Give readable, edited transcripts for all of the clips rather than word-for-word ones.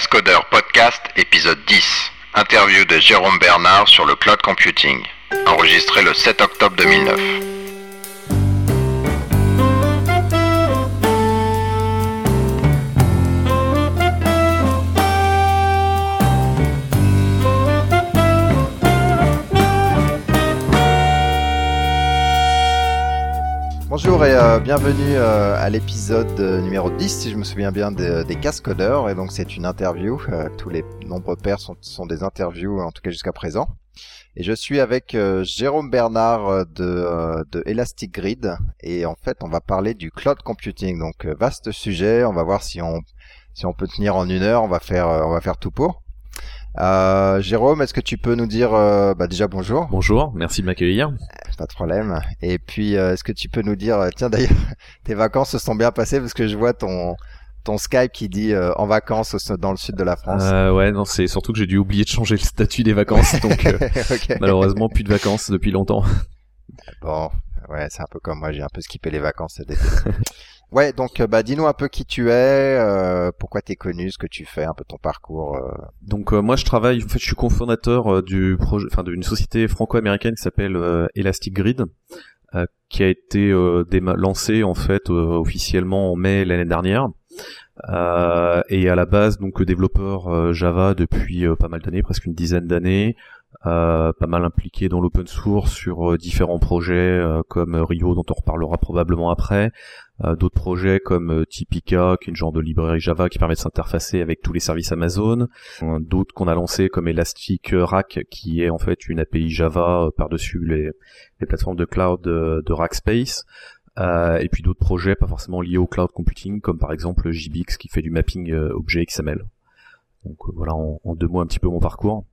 Cast Codeurs podcast, épisode 10. Interview de Jérôme Bernard sur le cloud computing. Enregistré le 7 octobre 2009. Bonjour et bienvenue à l'épisode numéro 10, si je me souviens bien, des Cast Codeurs. Et donc c'est une interview, tous les nombreux pairs sont des interviews, en tout cas jusqu'à présent. Et je suis avec Jérôme Bernard de Elastic Grid, et en fait on va parler du cloud computing. Donc vaste sujet, on va voir si on peut tenir en une heure, on va faire tout pour. Jérôme, est-ce que tu peux nous dire déjà bonjour. Bonjour, merci de m'accueillir. Pas de problème. Et puis est-ce que tu peux nous dire tiens d'ailleurs tes vacances se sont bien passées, parce que je vois ton Skype qui dit en vacances dans le sud de la France. Ouais, non, c'est surtout que j'ai dû oublier de changer le statut des vacances, donc okay. Malheureusement plus de vacances depuis longtemps. Bon, ouais, c'est un peu comme moi, j'ai un peu skippé les vacances cet été. Ouais, donc dis-nous un peu qui tu es, pourquoi t'es connu, ce que tu fais, un peu ton parcours. Donc moi je suis cofondateur du projet, d'une société franco-américaine qui s'appelle Elastic Grid, qui a été lancée en fait officiellement en mai l'année dernière, et à la base donc développeur Java depuis pas mal d'années, presque une dizaine d'années. Pas mal impliqué dans l'open source sur différents projets comme Rio, dont on reparlera probablement après, d'autres projets comme Typica, qui est une genre de librairie Java qui permet de s'interfacer avec tous les services Amazon, d'autres qu'on a lancés comme Elastic Rack, qui est en fait une API Java par-dessus les plateformes de cloud de Rackspace, et puis d'autres projets pas forcément liés au cloud computing, comme par exemple JBX qui fait du mapping objet XML. Donc voilà en deux mots un petit peu mon parcours.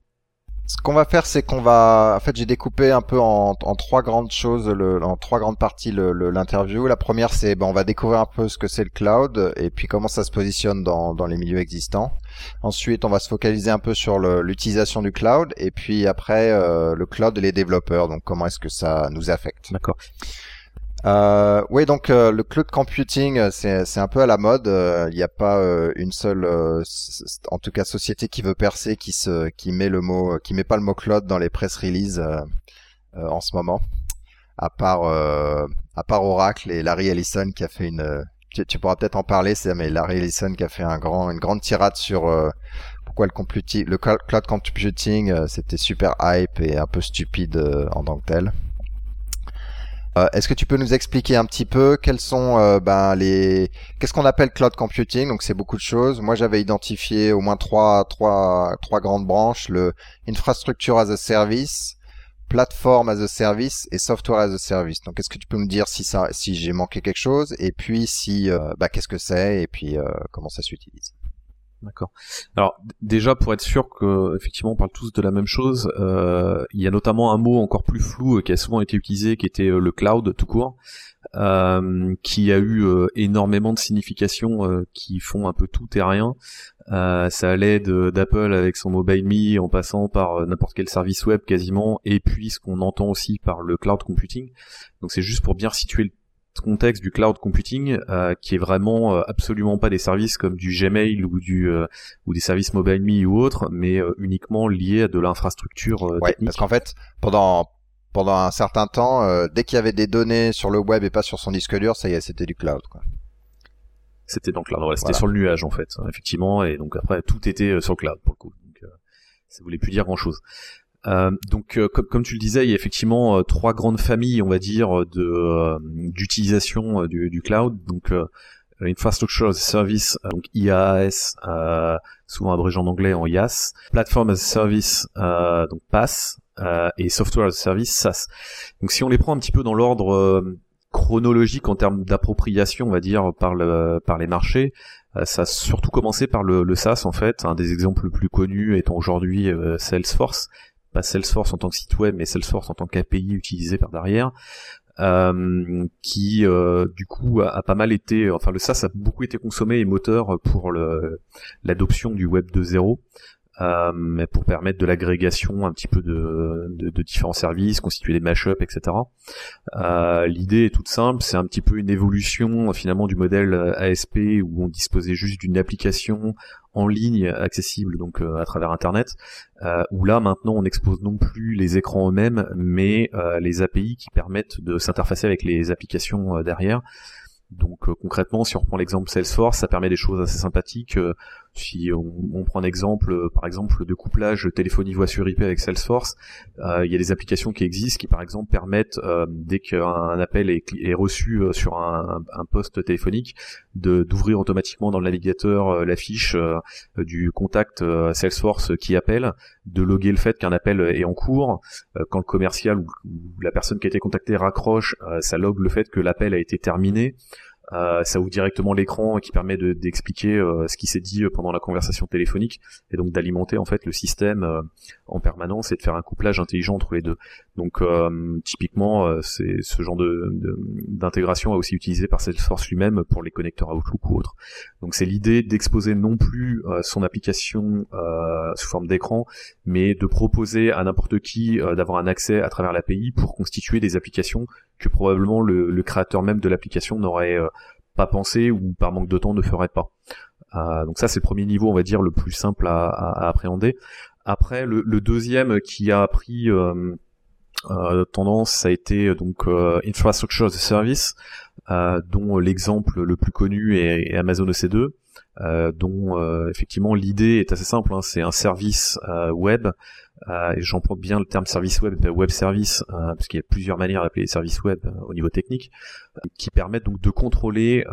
Ce qu'on va faire, c'est qu'on va, en fait, j'ai découpé un peu en trois grandes choses, en trois grandes parties l'interview. La première, c'est, on va découvrir un peu ce que c'est le cloud et puis comment ça se positionne dans les milieux existants. Ensuite, on va se focaliser un peu sur l'utilisation du cloud, et puis après, le cloud et les développeurs. Donc, comment est-ce que ça nous affecte? D'accord. Oui, donc le cloud computing, c'est un peu à la mode. Il n'y a pas une seule, en tout cas société qui veut percer, qui met pas le mot cloud dans les press releases en ce moment. À part Oracle et Larry Ellison qui a fait tu pourras peut-être en parler, mais Larry Ellison qui a fait une grande tirade sur pourquoi le cloud computing c'était super hype et un peu stupide en tant que tel. Est-ce que tu peux nous expliquer un petit peu quels sont qu'est-ce qu'on appelle cloud computing? Donc c'est beaucoup de choses. Moi j'avais identifié au moins trois grandes branches: le infrastructure as a service, plateforme as a service et software as a service. Donc est-ce que tu peux nous dire si j'ai manqué quelque chose, et puis si qu'est-ce que c'est, et puis comment ça s'utilise? D'accord. Alors déjà, pour être sûr que effectivement on parle tous de la même chose, il y a notamment un mot encore plus flou qui a souvent été utilisé, qui était le cloud tout court, qui a eu énormément de significations qui font un peu tout et rien. Ça allait d'Apple avec son Mobile Me, en passant par n'importe quel service web quasiment, et puis ce qu'on entend aussi par le cloud computing. Donc c'est juste pour bien situer le contexte du cloud computing, qui est vraiment absolument pas des services comme du Gmail ou ou des services MobileMe ou autres, mais uniquement liés à de l'infrastructure technique. Parce qu'en fait, pendant un certain temps, dès qu'il y avait des données sur le web et pas sur son disque dur, ça y est, c'était du cloud, quoi. C'était dans le cloud, c'était sur le nuage en fait, effectivement, et donc après tout était sur le cloud pour le coup. Donc ça voulait plus dire grand chose. Donc comme tu le disais, il y a effectivement trois grandes familles, on va dire, d'utilisation du cloud. Donc Infrastructure as a Service, donc IaaS, souvent abrégé en anglais en IaaS, Platform as a Service, donc PaaS, et Software as a Service, SaaS. Donc si on les prend un petit peu dans l'ordre chronologique en termes d'appropriation, on va dire, par les marchés, ça a surtout commencé par le SaaS en fait. Un des exemples les plus connus étant aujourd'hui Salesforce. Pas Salesforce en tant que site web, mais Salesforce en tant qu'API utilisée par derrière, qui du coup a pas mal été, enfin le SaaS a beaucoup été consommé et moteur pour l'adoption du web 2.0, pour permettre de l'agrégation un petit peu de différents services, constituer des mashups, etc. L'idée est toute simple, c'est un petit peu une évolution finalement du modèle ASP où on disposait juste d'une application en ligne accessible donc à travers Internet, où là maintenant on expose non plus les écrans eux-mêmes, mais les API qui permettent de s'interfacer avec les applications derrière. Donc concrètement, si on reprend l'exemple Salesforce, ça permet des choses assez sympathiques. Si on prend un exemple, par exemple, de couplage téléphonie-voix sur IP avec Salesforce, il y a des applications qui existent qui, par exemple, permettent, dès qu'un appel est reçu sur un poste téléphonique, d'ouvrir automatiquement dans le navigateur la fiche du contact Salesforce qui appelle, de loguer le fait qu'un appel est en cours. Quand le commercial ou la personne qui a été contactée raccroche, ça logue le fait que l'appel a été terminé. Ça ouvre directement l'écran qui permet d'expliquer ce qui s'est dit pendant la conversation téléphonique, et donc d'alimenter en fait le système en permanence et de faire un couplage intelligent entre les deux. Donc typiquement, c'est ce genre d'intégration est aussi utilisé par Salesforce lui-même pour les connecteurs Outlook ou autres. Donc c'est l'idée d'exposer non plus son application sous forme d'écran, mais de proposer à n'importe qui d'avoir un accès à travers l'API pour constituer des applications que probablement le créateur même de l'application n'aurait pas pensé ou par manque de temps ne ferait pas. Donc ça c'est le premier niveau, on va dire, le plus simple à appréhender. Après, le deuxième qui a pris tendance, ça a été donc Infrastructure as a Service, dont l'exemple le plus connu est Amazon EC2, dont effectivement l'idée est assez simple, hein, c'est un service web. Et j'emploie bien le terme service web, web service, parce qu'il y a plusieurs manières d'appeler les services web au niveau technique, qui permettent donc de contrôler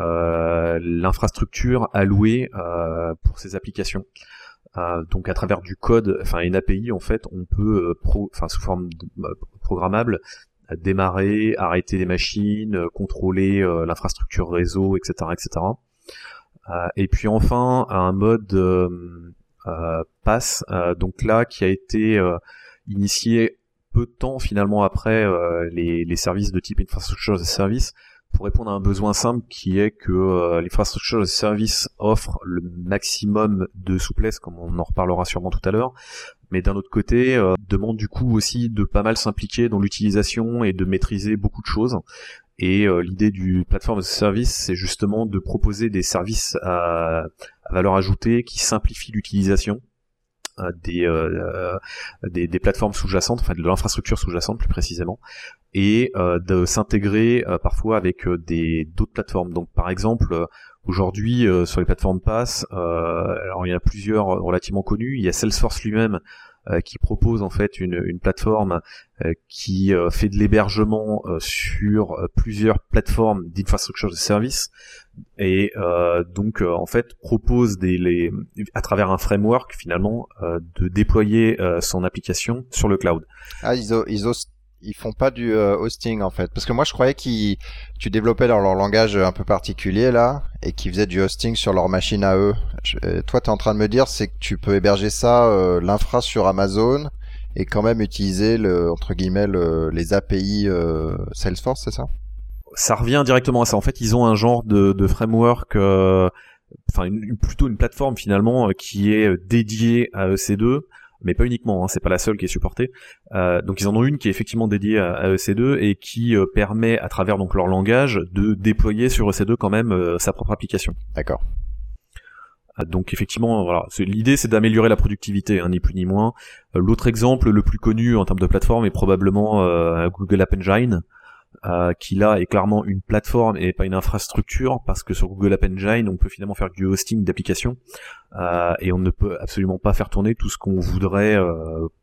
l'infrastructure allouée pour ces applications. Donc à travers du code, enfin une API en fait, on peut, sous forme programmable, démarrer, arrêter des machines, contrôler l'infrastructure réseau, etc., etc. Et puis enfin un mode pass, donc là qui a été initié peu de temps finalement après les services de type Infrastructure as a Service pour répondre à un besoin simple qui est que l'Infrastructure as a Service offre le maximum de souplesse, comme on en reparlera sûrement tout à l'heure, mais d'un autre côté demande du coup aussi de pas mal s'impliquer dans l'utilisation et de maîtriser beaucoup de choses. Et l'idée du Platform as a Service, c'est justement de proposer des services à valeur ajoutée qui simplifient l'utilisation des plateformes sous-jacentes, enfin de l'infrastructure sous-jacente plus précisément, et de s'intégrer parfois avec d'autres plateformes. Donc par exemple, aujourd'hui sur les plateformes PaaS, alors il y en a plusieurs relativement connues, il y a Salesforce lui-même qui propose en fait une plateforme qui fait de l'hébergement sur plusieurs plateformes d'infrastructure de service et donc en fait propose à travers un framework finalement de déployer son application sur le cloud. Ah, ils font pas du hosting en fait, parce que moi je croyais tu développais dans leur langage un peu particulier là et qu'ils faisaient du hosting sur leur machine à eux. Toi t'es en train de me dire c'est que tu peux héberger ça l'infra sur Amazon et quand même utiliser entre guillemets les API Salesforce, c'est ça ? Ça revient directement à ça. En fait, ils ont un genre de framework, plutôt une plateforme finalement qui est dédiée à EC2. Mais pas uniquement, hein, c'est pas la seule qui est supportée. Donc ils en ont une qui est effectivement dédiée à EC2 et qui permet à travers donc leur langage de déployer sur EC2 quand même sa propre application. D'accord. Donc effectivement, voilà, l'idée c'est d'améliorer la productivité, hein, ni plus ni moins. L'autre exemple le plus connu en termes de plateforme est probablement Google App Engine, qui là est clairement une plateforme et pas une infrastructure, parce que sur Google App Engine on peut finalement faire du hosting d'applications et on ne peut absolument pas faire tourner tout ce qu'on voudrait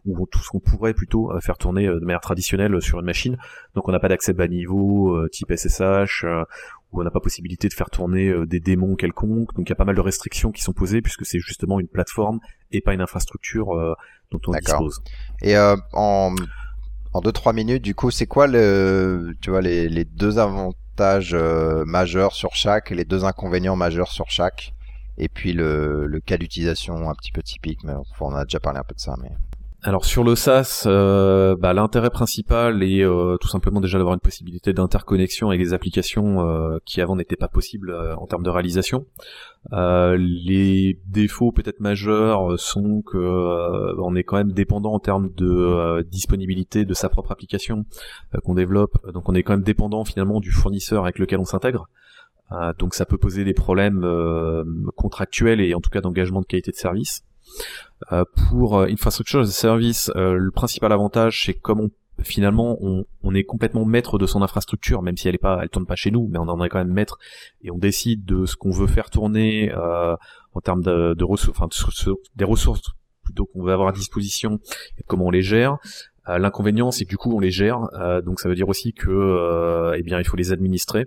ou tout ce qu'on pourrait plutôt faire tourner de manière traditionnelle sur une machine. Donc on n'a pas d'accès bas niveau type SSH, où on n'a pas possibilité de faire tourner des démons quelconques. Donc il y a pas mal de restrictions qui sont posées puisque c'est justement une plateforme et pas une infrastructure dont on dispose. Et en 2-3 minutes, du coup, c'est quoi les deux avantages majeurs sur chaque, les deux inconvénients majeurs sur chaque, et puis le cas d'utilisation un petit peu typique, mais on a déjà parlé un peu de ça. Mais alors sur le SaaS, l'intérêt principal est tout simplement déjà d'avoir une possibilité d'interconnexion avec des applications qui avant n'étaient pas possibles en termes de réalisation. Les défauts peut-être majeurs sont que on est quand même dépendant en termes de disponibilité de sa propre application qu'on développe, donc on est quand même dépendant finalement du fournisseur avec lequel on s'intègre. Donc ça peut poser des problèmes contractuels et en tout cas d'engagement de qualité de service. Pour Infrastructure as a Service, le principal avantage, c'est comme on est complètement maître de son infrastructure, même si elle tourne pas chez nous, mais on en est quand même maître, et on décide de ce qu'on veut faire tourner en termes de ressources, des ressources plutôt qu'on veut avoir à disposition et de comment on les gère. L'inconvénient, c'est que du coup on les gère, donc ça veut dire aussi que il faut les administrer,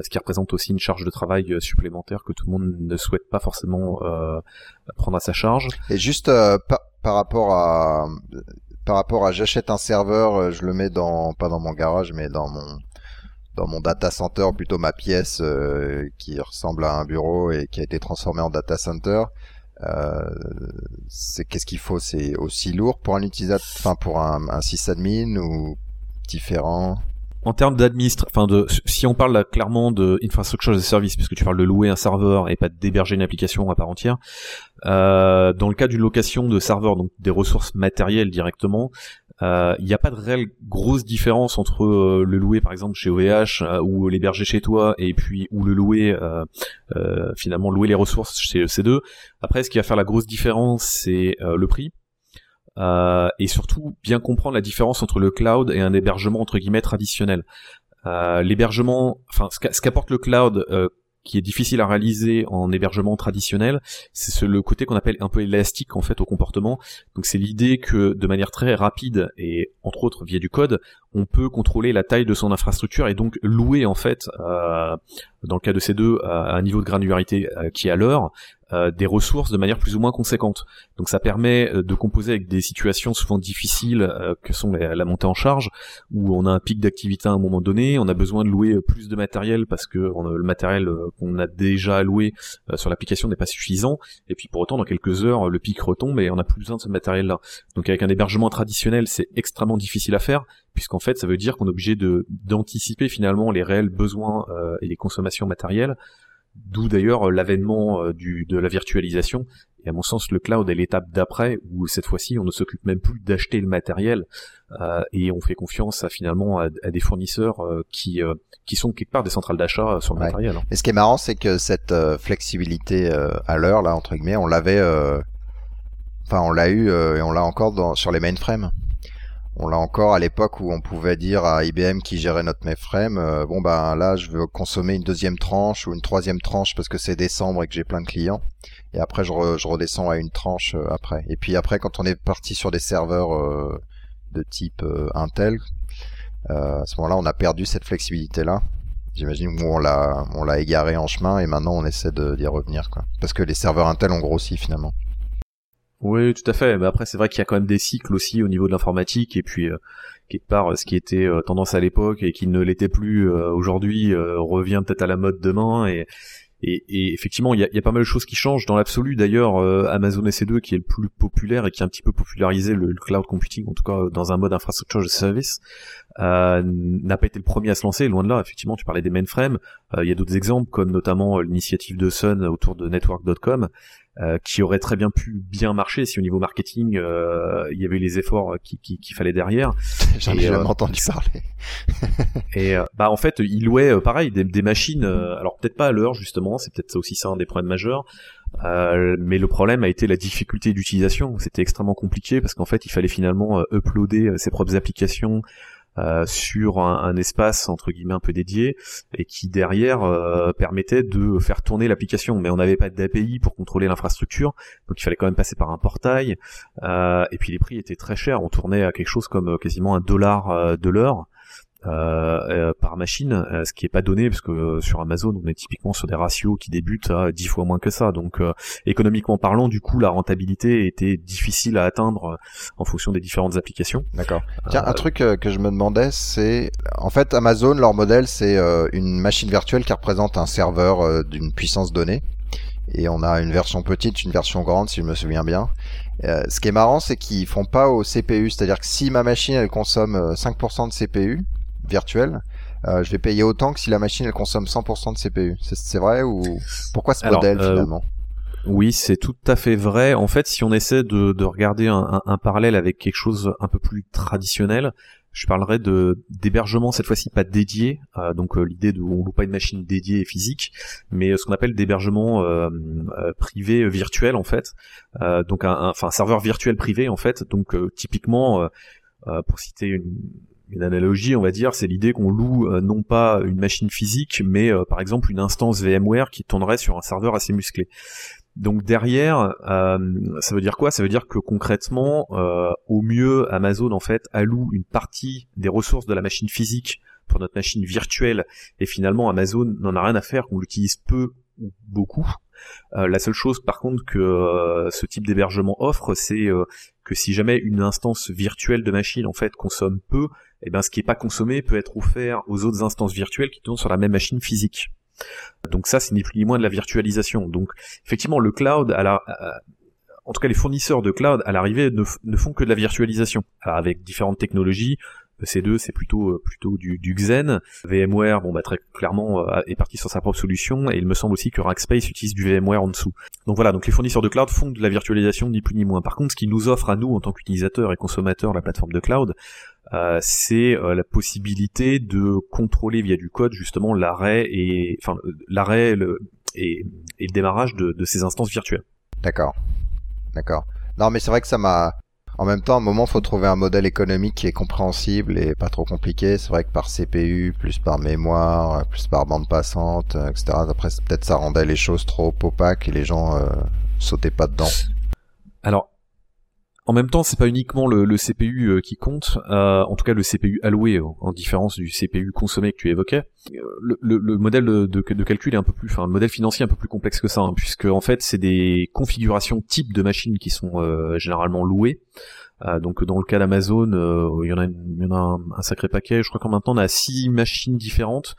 ce qui représente aussi une charge de travail supplémentaire que tout le monde ne souhaite pas forcément prendre à sa charge. Et juste par rapport à j'achète un serveur, je le mets pas dans mon garage, mais dans mon data center, plutôt ma pièce qui ressemble à un bureau et qui a été transformée en data center. Qu'est-ce qu'il faut? C'est aussi lourd pour un utilisateur, pour un sysadmin ou différent? En termes si on parle là, clairement de infrastructure as a service, puisque tu parles de louer un serveur et pas d'héberger une application à part entière, dans le cas d'une location de serveur, donc des ressources matérielles directement, il n'y a pas de réelle grosse différence entre le louer par exemple chez OVH ou l'héberger chez toi ou le louer louer les ressources chez EC2. Après, ce qui va faire la grosse différence, c'est le prix. Et surtout bien comprendre la différence entre le cloud et un hébergement entre guillemets traditionnel. L'hébergement, ce qu'apporte le cloud qui est difficile à réaliser en hébergement traditionnel, c'est le côté qu'on appelle un peu élastique en fait au comportement. Donc c'est l'idée que de manière très rapide et entre autres via du code, on peut contrôler la taille de son infrastructure et donc louer en fait, dans le cas de ces deux, à un niveau de granularité qui est à l'heure, des ressources de manière plus ou moins conséquente. Donc ça permet de composer avec des situations souvent difficiles que sont la montée en charge, où on a un pic d'activité à un moment donné, on a besoin de louer plus de matériel parce que le matériel qu'on a déjà alloué sur l'application n'est pas suffisant, et puis pour autant dans quelques heures le pic retombe et on n'a plus besoin de ce matériel-là. Donc avec un hébergement traditionnel, c'est extrêmement difficile à faire, puisqu'en fait ça veut dire qu'on est obligé d'anticiper finalement les réels besoins et les consommations matérielles, d'où d'ailleurs l'avènement de la virtualisation. Et à mon sens, le cloud est l'étape d'après, où cette fois-ci on ne s'occupe même plus d'acheter le matériel et on fait confiance à des fournisseurs qui sont quelque part des centrales d'achat sur le matériel. Et ce qui est marrant, c'est que cette flexibilité à l'heure là entre guillemets, on l'avait, on l'a eu et on l'a encore sur les mainframes. On l'a encore à l'époque où on pouvait dire à IBM qui gérait notre mainframe, là je veux consommer une deuxième tranche ou une troisième tranche parce que c'est décembre et que j'ai plein de clients, et après je redescends à une tranche après. Et puis après, quand on est parti sur des serveurs de type Intel, à ce moment-là on a perdu cette flexibilité-là. J'imagine qu'on on l'a égaré en chemin et maintenant on essaie d'y revenir, quoi. Parce que les serveurs Intel ont grossi finalement. Oui, tout à fait. Mais après, c'est vrai qu'il y a quand même des cycles aussi au niveau de l'informatique, et puis quelque part, ce qui était tendance à l'époque et qui ne l'était plus aujourd'hui revient peut-être à la mode demain. Et effectivement, il y a pas mal de choses qui changent. Dans l'absolu, d'ailleurs, Amazon EC2 qui est le plus populaire et qui a un petit peu popularisé le cloud computing, en tout cas dans un mode infrastructure as a service, n'a pas été le premier à se lancer, loin de là. Effectivement, tu parlais des mainframes. Il y a d'autres exemples, comme notamment l'initiative de Sun autour de Network.com, qui aurait très bien pu bien marcher si au niveau marketing il y avait les efforts qu'il fallait derrière. J'en ai jamais entendu parler. Et en fait, il louait pareil des machines, alors peut-être pas à l'heure justement, c'est peut-être aussi ça un des problèmes majeurs, mais le problème a été la difficulté d'utilisation. C'était extrêmement compliqué parce qu'en fait il fallait finalement uploader ses propres applications sur un espace entre guillemets un peu dédié, et qui derrière permettait de faire tourner l'application, mais on n'avait pas d'API pour contrôler l'infrastructure, donc il fallait quand même passer par un portail, et puis les prix étaient très chers. On tournait à quelque chose comme quasiment $1 de l'heure par machine, ce qui est pas donné, parce que sur Amazon on est typiquement sur des ratios qui débutent à 10 fois moins que ça, donc économiquement parlant, du coup la rentabilité était difficile à atteindre en fonction des différentes applications. D'accord. Tiens, un truc que je me demandais, c'est en fait Amazon, leur modèle c'est une machine virtuelle qui représente un serveur d'une puissance donnée, et on a une version petite, une version grande si je me souviens bien. Ce qui est marrant, c'est qu'ils font pas au CPU, c'est-à-dire que si ma machine elle consomme 5% de CPU virtuel, je vais payer autant que si la machine elle consomme 100% de CPU. C'est vrai, ou pourquoi ce modèle finalement ? Oui, c'est tout à fait vrai. En fait, si on essaie de regarder un parallèle avec quelque chose un peu plus traditionnel, je parlerai d'hébergement cette fois-ci pas dédié, donc l'idée de on loue pas une machine dédiée et physique, mais ce qu'on appelle d'hébergement privé virtuel en fait, donc un serveur virtuel privé en fait, donc typiquement pour citer une analogie, on va dire, c'est l'idée qu'on loue non pas une machine physique, mais par exemple une instance VMware qui tournerait sur un serveur assez musclé. Donc derrière, ça veut dire quoi ? Ça veut dire que concrètement, au mieux, Amazon en fait alloue une partie des ressources de la machine physique pour notre machine virtuelle, et finalement Amazon n'en a rien à faire, qu'on l'utilise peu ou beaucoup. La seule chose par contre que ce type d'hébergement offre, c'est que si jamais une instance virtuelle de machine en fait consomme peu, eh ben ce qui est pas consommé peut être offert aux autres instances virtuelles qui tournent sur la même machine physique. Donc ça, c'est ni plus ni moins de la virtualisation. Donc effectivement, le cloud, en tout cas les fournisseurs de cloud à l'arrivée ne font que de la virtualisation. Alors, avec différentes technologies, EC2 c'est plutôt du Xen, VMware très clairement est parti sur sa propre solution, et il me semble aussi que Rackspace utilise du VMware en dessous. Donc voilà, donc les fournisseurs de cloud font de la virtualisation ni plus ni moins. Par contre, ce qu'ils nous offrent à nous en tant qu'utilisateurs et consommateurs la plateforme de cloud, c'est la possibilité de contrôler via du code justement l'arrêt et le démarrage de ces instances virtuelles. D'accord. Non, mais c'est vrai que ça m'a... En même temps, à un moment, faut trouver un modèle économique qui est compréhensible et pas trop compliqué. C'est vrai que par CPU, plus par mémoire, plus par bande passante, etc. Après, peut-être ça rendait les choses trop opaques et les gens sautaient pas dedans. Alors, en même temps, c'est pas uniquement le CPU qui compte, en tout cas le CPU alloué, en différence du CPU consommé que tu évoquais. Le modèle de calcul est un peu plus, le modèle financier est un peu plus complexe que ça, puisque en fait c'est des configurations types de machines qui sont généralement louées. Donc dans le cas d'Amazon, il y en a un sacré paquet. Je crois qu'en maintenant on a 6 machines différentes.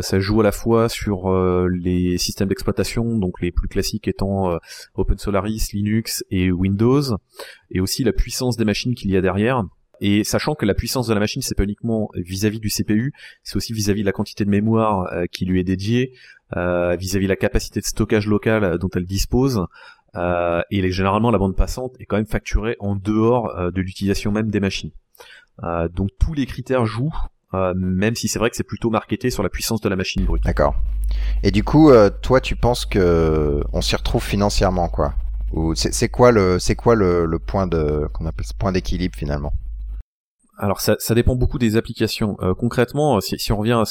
Ça joue à la fois sur les systèmes d'exploitation, donc les plus classiques étant OpenSolaris, Linux et Windows, et aussi la puissance des machines qu'il y a derrière. Et sachant que la puissance de la machine, c'est pas uniquement vis-à-vis du CPU, c'est aussi vis-à-vis de la quantité de mémoire qui lui est dédiée, vis-à-vis de la capacité de stockage locale dont elle dispose, et généralement la bande passante est quand même facturée en dehors de l'utilisation même des machines. Donc tous les critères jouent, même si c'est vrai que c'est plutôt marketé sur la puissance de la machine brute. D'accord. Et du coup, toi, tu penses que on s'y retrouve financièrement, quoi ? Ou c'est quoi le point de qu'on appelle ce point d'équilibre finalement ? Alors ça dépend beaucoup des applications. Concrètement, si on revient à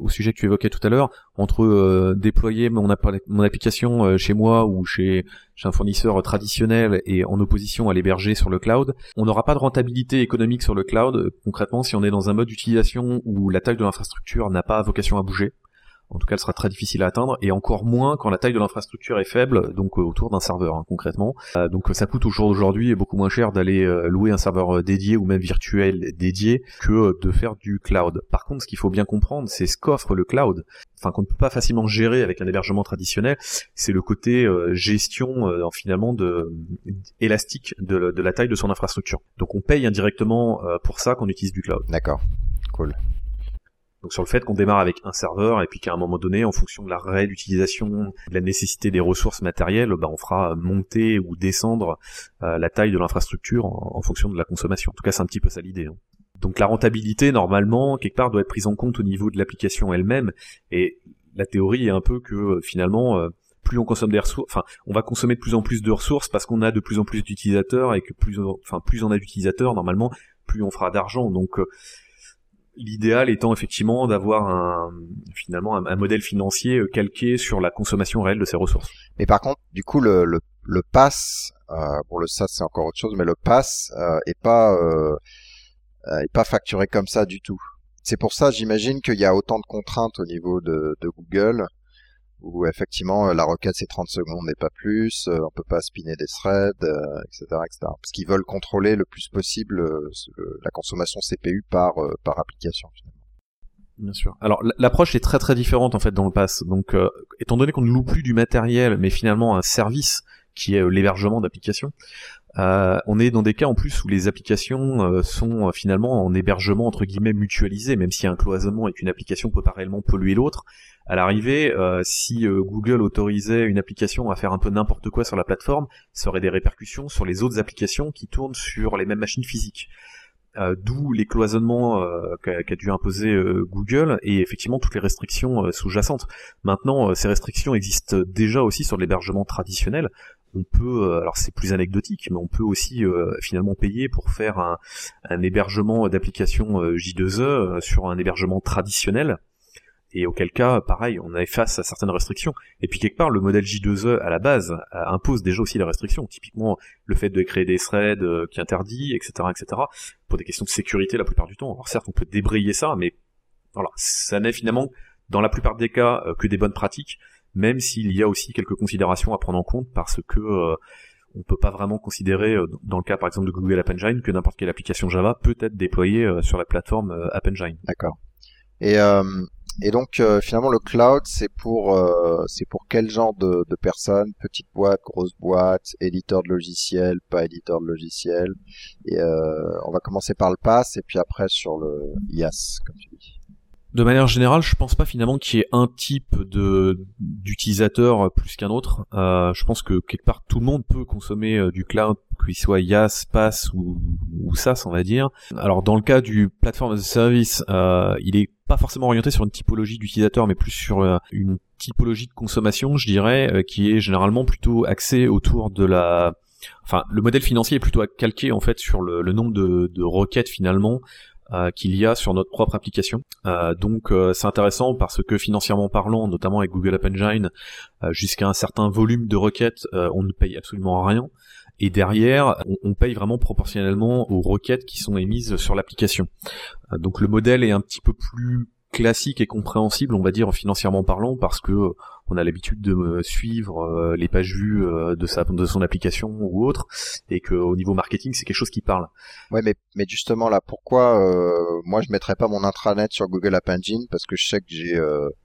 au sujet que tu évoquais tout à l'heure, entre déployer mon application chez moi ou chez un fournisseur traditionnel et en opposition à l'héberger sur le cloud, on n'aura pas de rentabilité économique sur le cloud. Concrètement, si on est dans un mode d'utilisation où la taille de l'infrastructure n'a pas vocation à bouger, en tout cas, elle sera très difficile à atteindre, et encore moins quand la taille de l'infrastructure est faible, donc autour d'un serveur concrètement. Donc ça coûte aujourd'hui beaucoup moins cher d'aller louer un serveur dédié ou même virtuel dédié que de faire du cloud. Par contre, ce qu'il faut bien comprendre, c'est ce qu'offre le cloud, qu'on ne peut pas facilement gérer avec un hébergement traditionnel, c'est le côté gestion finalement élastique de la taille de son infrastructure. Donc on paye indirectement pour ça qu'on utilise du cloud. D'accord, cool. Donc sur le fait qu'on démarre avec un serveur et puis qu'à un moment donné, en fonction de la réutilisation, de la nécessité des ressources matérielles, on fera monter ou descendre la taille de l'infrastructure en fonction de la consommation. En tout cas, c'est un petit peu ça l'idée. Donc la rentabilité, normalement, quelque part, doit être prise en compte au niveau de l'application elle-même. Et la théorie est un peu que finalement, plus on consomme des ressources, on va consommer de plus en plus de ressources parce qu'on a de plus en plus d'utilisateurs, et que plus on a d'utilisateurs, normalement, plus on fera d'argent. Donc l'idéal étant effectivement d'avoir un modèle financier calqué sur la consommation réelle de ces ressources. Mais par contre, du coup, le pass, le SaaS c'est encore autre chose, mais le pass est pas facturé comme ça du tout. C'est pour ça, j'imagine, qu'il y a autant de contraintes au niveau de Google, où effectivement la requête c'est 30 secondes et pas plus, on peut pas spinner des threads, etc. Parce qu'ils veulent contrôler le plus possible la consommation CPU par application finalement. Bien sûr. Alors l'approche est très très différente en fait dans le pass. Donc étant donné qu'on ne loue plus du matériel mais finalement un service qui est l'hébergement d'applications. On est dans des cas en plus où les applications sont finalement en hébergement entre guillemets mutualisé, même s'il y a un cloisonnement et qu'une application peut pas réellement polluer l'autre. À l'arrivée, si Google autorisait une application à faire un peu n'importe quoi sur la plateforme, ça aurait des répercussions sur les autres applications qui tournent sur les mêmes machines physiques. D'où les cloisonnements qu'a dû imposer Google et effectivement toutes les restrictions sous-jacentes. Maintenant, ces restrictions existent déjà aussi sur l'hébergement traditionnel. On peut, alors c'est plus anecdotique, mais on peut aussi finalement payer pour faire un hébergement d'application J2E sur un hébergement traditionnel, et auquel cas, pareil, on est face à certaines restrictions. Et puis quelque part, le modèle J2E à la base impose déjà aussi des restrictions, typiquement le fait de créer des threads qui interdit, etc., pour des questions de sécurité la plupart du temps. Alors certes, on peut débrayer ça, mais voilà, ça n'est finalement, dans la plupart des cas, que des bonnes pratiques, même s'il y a aussi quelques considérations à prendre en compte, parce que on peut pas vraiment considérer, dans le cas par exemple de Google App Engine, que n'importe quelle application Java peut être déployée sur la plateforme App Engine. D'accord. Et donc finalement le cloud, c'est pour quel genre de personnes? Petite boîte, grosse boîte, éditeur de logiciel, pas éditeur de logiciel. Et on va commencer par le PaaS et puis après sur le IaaS, comme tu dis. De manière générale, je pense pas finalement qu'il y ait un type d'utilisateur plus qu'un autre. Je pense que quelque part tout le monde peut consommer du cloud, qu'il soit IaaS, PaaS ou SaaS, on va dire. Alors dans le cas du Platform as a Service, il est pas forcément orienté sur une typologie d'utilisateur, mais plus sur une typologie de consommation, je dirais, qui est généralement plutôt axée autour de la... Enfin, le modèle financier est plutôt calqué en fait sur le nombre de requêtes finalement qu'il y a sur notre propre application. Donc c'est intéressant parce que financièrement parlant, notamment avec Google App Engine, jusqu'à un certain volume de requêtes, on ne paye absolument rien. Et derrière, on paye vraiment proportionnellement aux requêtes qui sont émises sur l'application. Donc le modèle est un petit peu plus classique et compréhensible, on va dire, financièrement parlant, parce que on a l'habitude de suivre les pages vues de son application ou autre, et que au niveau marketing, c'est quelque chose qui parle. Ouais, mais justement là, pourquoi moi je mettrais pas mon intranet sur Google App Engine, parce que je sais que j'ai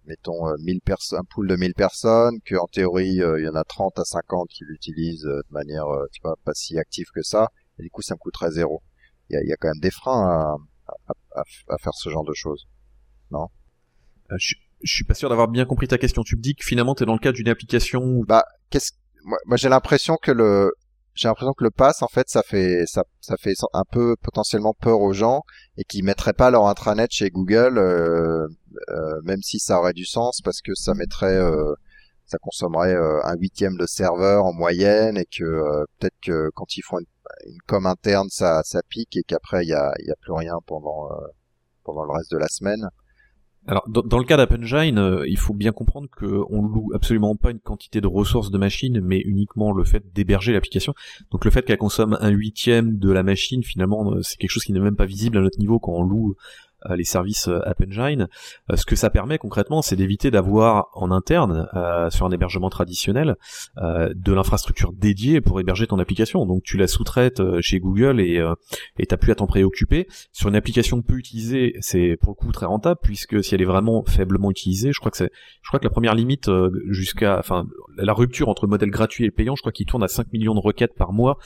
mettons 1000 personnes, un pool de 1000 personnes, que en théorie il y en a 30 à 50 qui l'utilisent de manière tu vois, pas si active que ça, et du coup ça me coûterait zéro. Il y a quand même des freins à faire ce genre de choses. Non. Je suis pas sûr d'avoir bien compris ta question. Tu me dis que finalement t'es dans le cadre d'une application où... Bah, moi j'ai l'impression que le PaaS en fait ça fait un peu potentiellement peur aux gens et qu'ils mettraient pas leur intranet chez Google même si ça aurait du sens parce que ça mettrait ça consommerait un 1/8 de serveur en moyenne et que peut-être que quand ils font une com interne ça pique et qu'après il y a plus rien pendant le reste de la semaine. Alors, dans le cas d'App Engine, il faut bien comprendre qu'on loue absolument pas une quantité de ressources de machine, mais uniquement le fait d'héberger l'application. Donc le fait qu'elle consomme 1/8 de la machine, finalement, c'est quelque chose qui n'est même pas visible à notre niveau quand on loue les services App Engine. Ce que ça permet concrètement, c'est d'éviter d'avoir en interne, sur un hébergement traditionnel, de l'infrastructure dédiée pour héberger ton application. Donc tu la sous-traites chez Google et t'as plus à t'en préoccuper. Sur une application peu utilisée, c'est pour le coup très rentable puisque si elle est vraiment faiblement utilisée, je crois que la première limite la rupture entre le modèle gratuit et payant, je crois qu'il tourne à 5 millions de requêtes par mois.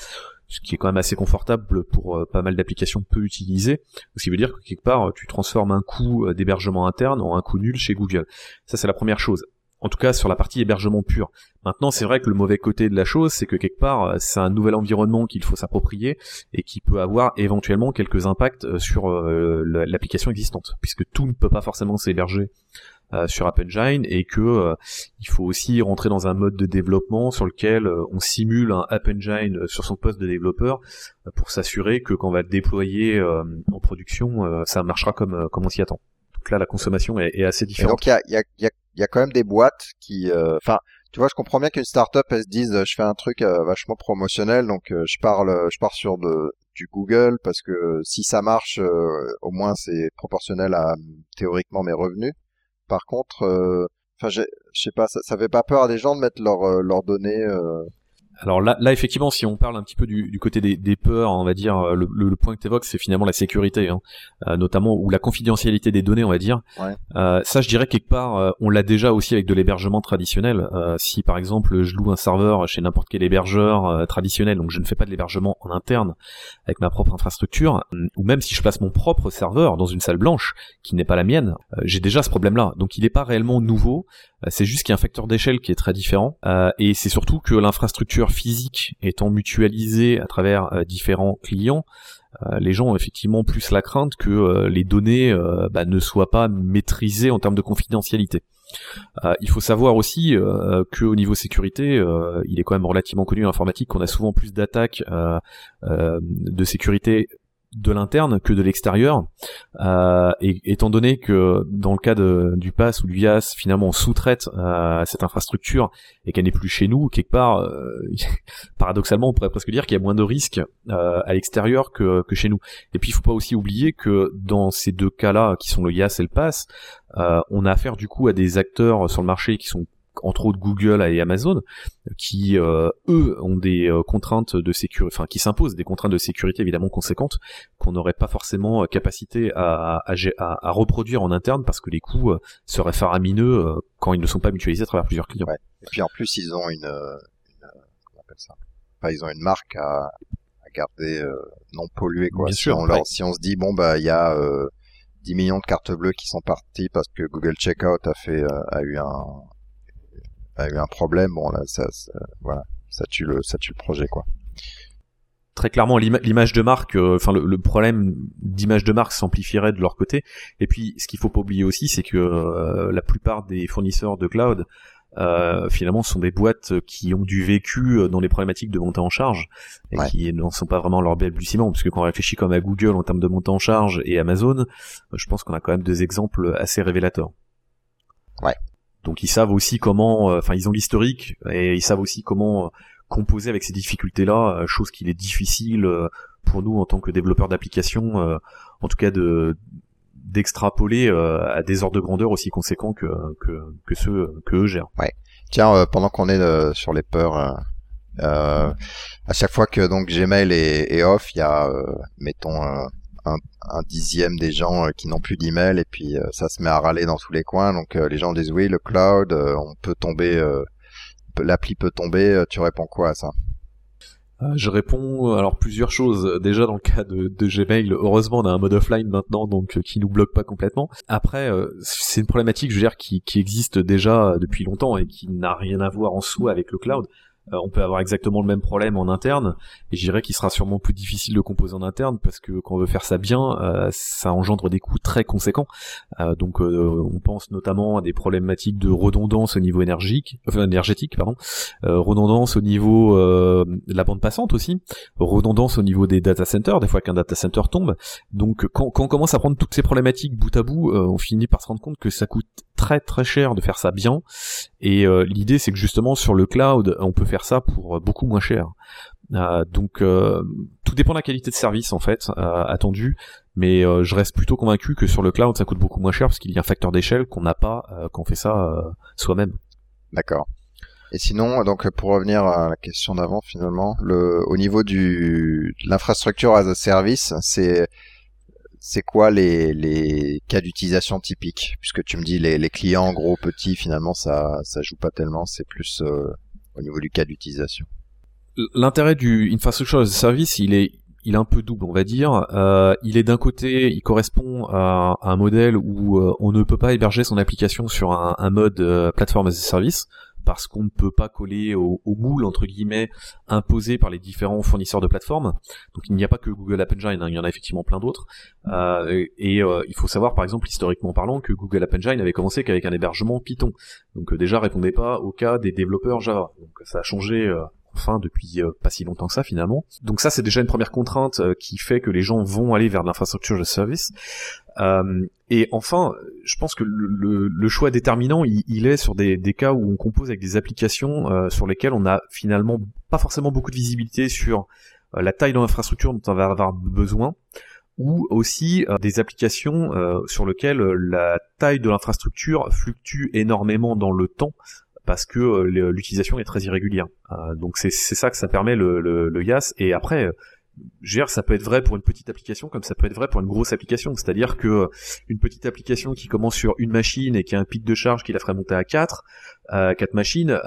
Ce qui est quand même assez confortable pour pas mal d'applications peu utilisées, ce qui veut dire que quelque part tu transformes un coût d'hébergement interne en un coût nul chez Google. Ça c'est la première chose, en tout cas sur la partie hébergement pur. Maintenant c'est vrai que le mauvais côté de la chose, c'est que quelque part c'est un nouvel environnement qu'il faut s'approprier et qui peut avoir éventuellement quelques impacts sur l'application existante, puisque tout ne peut pas forcément s'héberger sur App Engine et que il faut aussi rentrer dans un mode de développement sur lequel on simule un App Engine sur son poste de développeur pour s'assurer que quand on va le déployer en production, ça marchera comme on s'y attend. Donc là, la consommation est assez différente. Et donc il y a quand même des boîtes qui, tu vois, je comprends bien qu'une startup elle se dise, je fais un truc vachement promotionnel, donc je pars sur du Google parce que si ça marche, au moins c'est proportionnel à théoriquement mes revenus. Par contre, je sais pas, ça fait pas peur à des gens de mettre leurs données. Alors là effectivement, si on parle un petit peu du côté des peurs, on va dire, le point que tu évoques, c'est finalement la sécurité, hein, notamment, ou la confidentialité des données, on va dire. Ouais. Ça, je dirais quelque part, on l'a déjà aussi avec de l'hébergement traditionnel. Si par exemple, je loue un serveur chez n'importe quel hébergeur traditionnel, donc je ne fais pas de l'hébergement en interne avec ma propre infrastructure, ou même si je place mon propre serveur dans une salle blanche qui n'est pas la mienne, j'ai déjà ce problème-là. Donc il n'est pas réellement nouveau. C'est juste qu'il y a un facteur d'échelle qui est très différent, et c'est surtout que l'infrastructure physique étant mutualisée à travers différents clients, les gens ont effectivement plus la crainte que les données ne soient pas maîtrisées en termes de confidentialité. Il faut savoir aussi qu'au niveau sécurité, il est quand même relativement connu en informatique qu'on a souvent plus d'attaques de sécurité de l'interne que de l'extérieur, et étant donné que dans le cas du PaaS ou du IaaS, finalement on sous-traite cette infrastructure et qu'elle n'est plus chez nous, quelque part, paradoxalement on pourrait presque dire qu'il y a moins de risques à l'extérieur que chez nous. Et puis il faut pas aussi oublier que dans ces deux cas-là, qui sont le IaaS et le PaaS, on a affaire du coup à des acteurs sur le marché qui sont entre autres Google et Amazon, qui eux ont des contraintes de sécurité, enfin qui s'imposent des contraintes de sécurité évidemment conséquentes qu'on n'aurait pas forcément capacité à reproduire en interne parce que les coûts seraient faramineux quand ils ne sont pas mutualisés à travers plusieurs clients. Ouais. Et puis en plus ils ont une marque à garder non polluée, quoi. Bien sûr, si on se dit il y a 10 millions de cartes bleues qui sont parties parce que Google Checkout a eu un problème, ça tue le projet, quoi. Très clairement, l'image de marque, le problème d'image de marque s'amplifierait de leur côté. Et puis, ce qu'il faut pas oublier aussi, c'est que la plupart des fournisseurs de cloud, finalement, sont des boîtes qui ont du vécu dans les problématiques de montée en charge et qui n'en sont pas vraiment leur balbutiement, parce que quand on réfléchit comme à Google en termes de montée en charge et Amazon, je pense qu'on a quand même deux exemples assez révélateurs. Ouais. Donc ils savent aussi comment, ils ont l'historique et ils savent aussi comment composer avec ces difficultés-là, chose qu'il est difficile pour nous en tant que développeurs d'applications, en tout cas d'extrapoler à des ordres de grandeur aussi conséquents que ceux que eux gèrent. Ouais. Tiens, pendant qu'on est sur les peurs, à chaque fois que donc Gmail est off, il y a, mettons, un dixième des gens qui n'ont plus d'email, et puis ça se met à râler dans tous les coins. Donc les gens disent oui, le cloud, on peut tomber, l'appli peut tomber. Tu réponds quoi à ça ? Je réponds alors plusieurs choses. Déjà dans le cas de Gmail, heureusement on a un mode offline maintenant, donc qui nous bloque pas complètement. Après, c'est une problématique, je veux dire, qui existe déjà depuis longtemps et qui n'a rien à voir en soi avec le cloud. On peut avoir exactement le même problème en interne, et je dirais qu'il sera sûrement plus difficile de composer en interne parce que quand on veut faire ça bien, ça engendre des coûts très conséquents. On pense notamment à des problématiques de redondance au niveau énergétique, redondance au niveau de la bande passante aussi, redondance au niveau des data centers, des fois qu'un data center tombe. Donc quand on commence à prendre toutes ces problématiques bout à bout, on finit par se rendre compte que ça coûte très très cher de faire ça bien, et l'idée c'est que justement sur le cloud on peut faire ça pour beaucoup moins cher. Donc tout dépend de la qualité de service en fait attendue, mais je reste plutôt convaincu que sur le cloud ça coûte beaucoup moins cher parce qu'il y a un facteur d'échelle qu'on n'a pas quand on fait ça soi-même. D'accord. Et sinon, donc pour revenir à la question d'avant, finalement, au niveau de l'infrastructure as a service, c'est quoi les cas d'utilisation typiques ? Puisque tu me dis les clients gros, petits, finalement ça joue pas tellement, c'est plus au niveau du cas d'utilisation. L'intérêt du infrastructure as a service, il est un peu double, on va dire. Il est d'un côté, il correspond à un modèle où on ne peut pas héberger son application sur un mode platform as a service, parce qu'on ne peut pas coller au moule, entre guillemets, imposé par les différents fournisseurs de plateformes. Donc il n'y a pas que Google App Engine, hein, il y en a effectivement plein d'autres. Il faut savoir, par exemple, historiquement parlant, que Google App Engine avait commencé qu'avec un hébergement Python. Donc déjà, répondait pas au cas des développeurs Java. Donc ça a changé... depuis pas si longtemps que ça finalement. Donc ça c'est déjà une première contrainte qui fait que les gens vont aller vers de l'infrastructure de service. Et enfin, je pense que le choix déterminant, il est sur des cas où on compose avec des applications sur lesquelles on a finalement pas forcément beaucoup de visibilité sur la taille de l'infrastructure dont on va avoir besoin, ou aussi des applications sur lesquelles la taille de l'infrastructure fluctue énormément dans le temps, parce que l'utilisation est très irrégulière. Donc c'est ça que ça permet le IaaS. Et après, ça peut être vrai pour une petite application comme ça peut être vrai pour une grosse application. C'est-à-dire que une petite application qui commence sur une machine et qui a un pic de charge qui la ferait monter à 4 machines,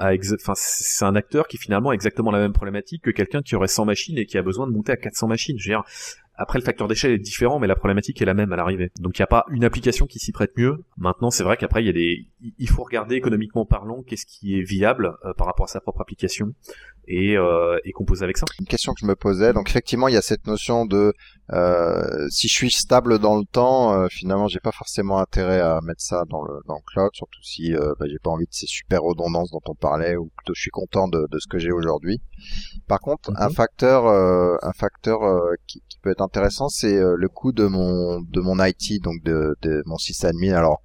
c'est un acteur qui finalement a exactement la même problématique que quelqu'un qui aurait 100 machines et qui a besoin de monter à 400 machines. Après, le facteur d'échelle est différent, mais la problématique est la même à l'arrivée. Donc, il n'y a pas une application qui s'y prête mieux. Maintenant, c'est vrai qu'après, il faut regarder économiquement parlant qu'est-ce qui est viable par rapport à sa propre application et composer avec ça. Une question que je me posais. Donc, effectivement, il y a cette notion de si je suis stable dans le temps, finalement, j'ai pas forcément intérêt à mettre ça dans le cloud, surtout si j'ai pas envie de ces super redondances dont on parlait ou que je suis content de ce que j'ai aujourd'hui. Par contre, un facteur qui peut être intéressant, c'est le coût de mon IT, donc de mon sysadmin. Alors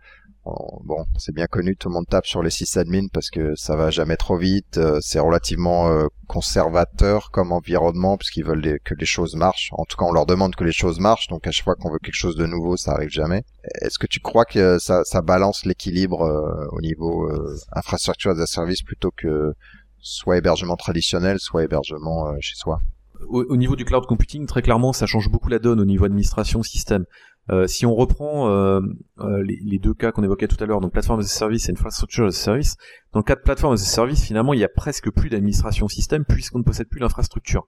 bon, c'est bien connu, tout le monde tape sur les sysadmins parce que ça va jamais trop vite, c'est relativement conservateur comme environnement puisqu'ils veulent que les choses marchent. En tout cas, on leur demande que les choses marchent, donc à chaque fois qu'on veut quelque chose de nouveau, ça arrive jamais. Est-ce que tu crois que ça balance l'équilibre au niveau infrastructure as a service plutôt que soit hébergement traditionnel, soit hébergement chez soi? Au niveau du cloud computing, très clairement, ça change beaucoup la donne au niveau administration-système. Si on reprend les deux cas qu'on évoquait tout à l'heure, donc Platform as a Service et Infrastructure as a Service, dans le cas de Platform as a Service, finalement, il y a presque plus d'administration-système puisqu'on ne possède plus l'infrastructure.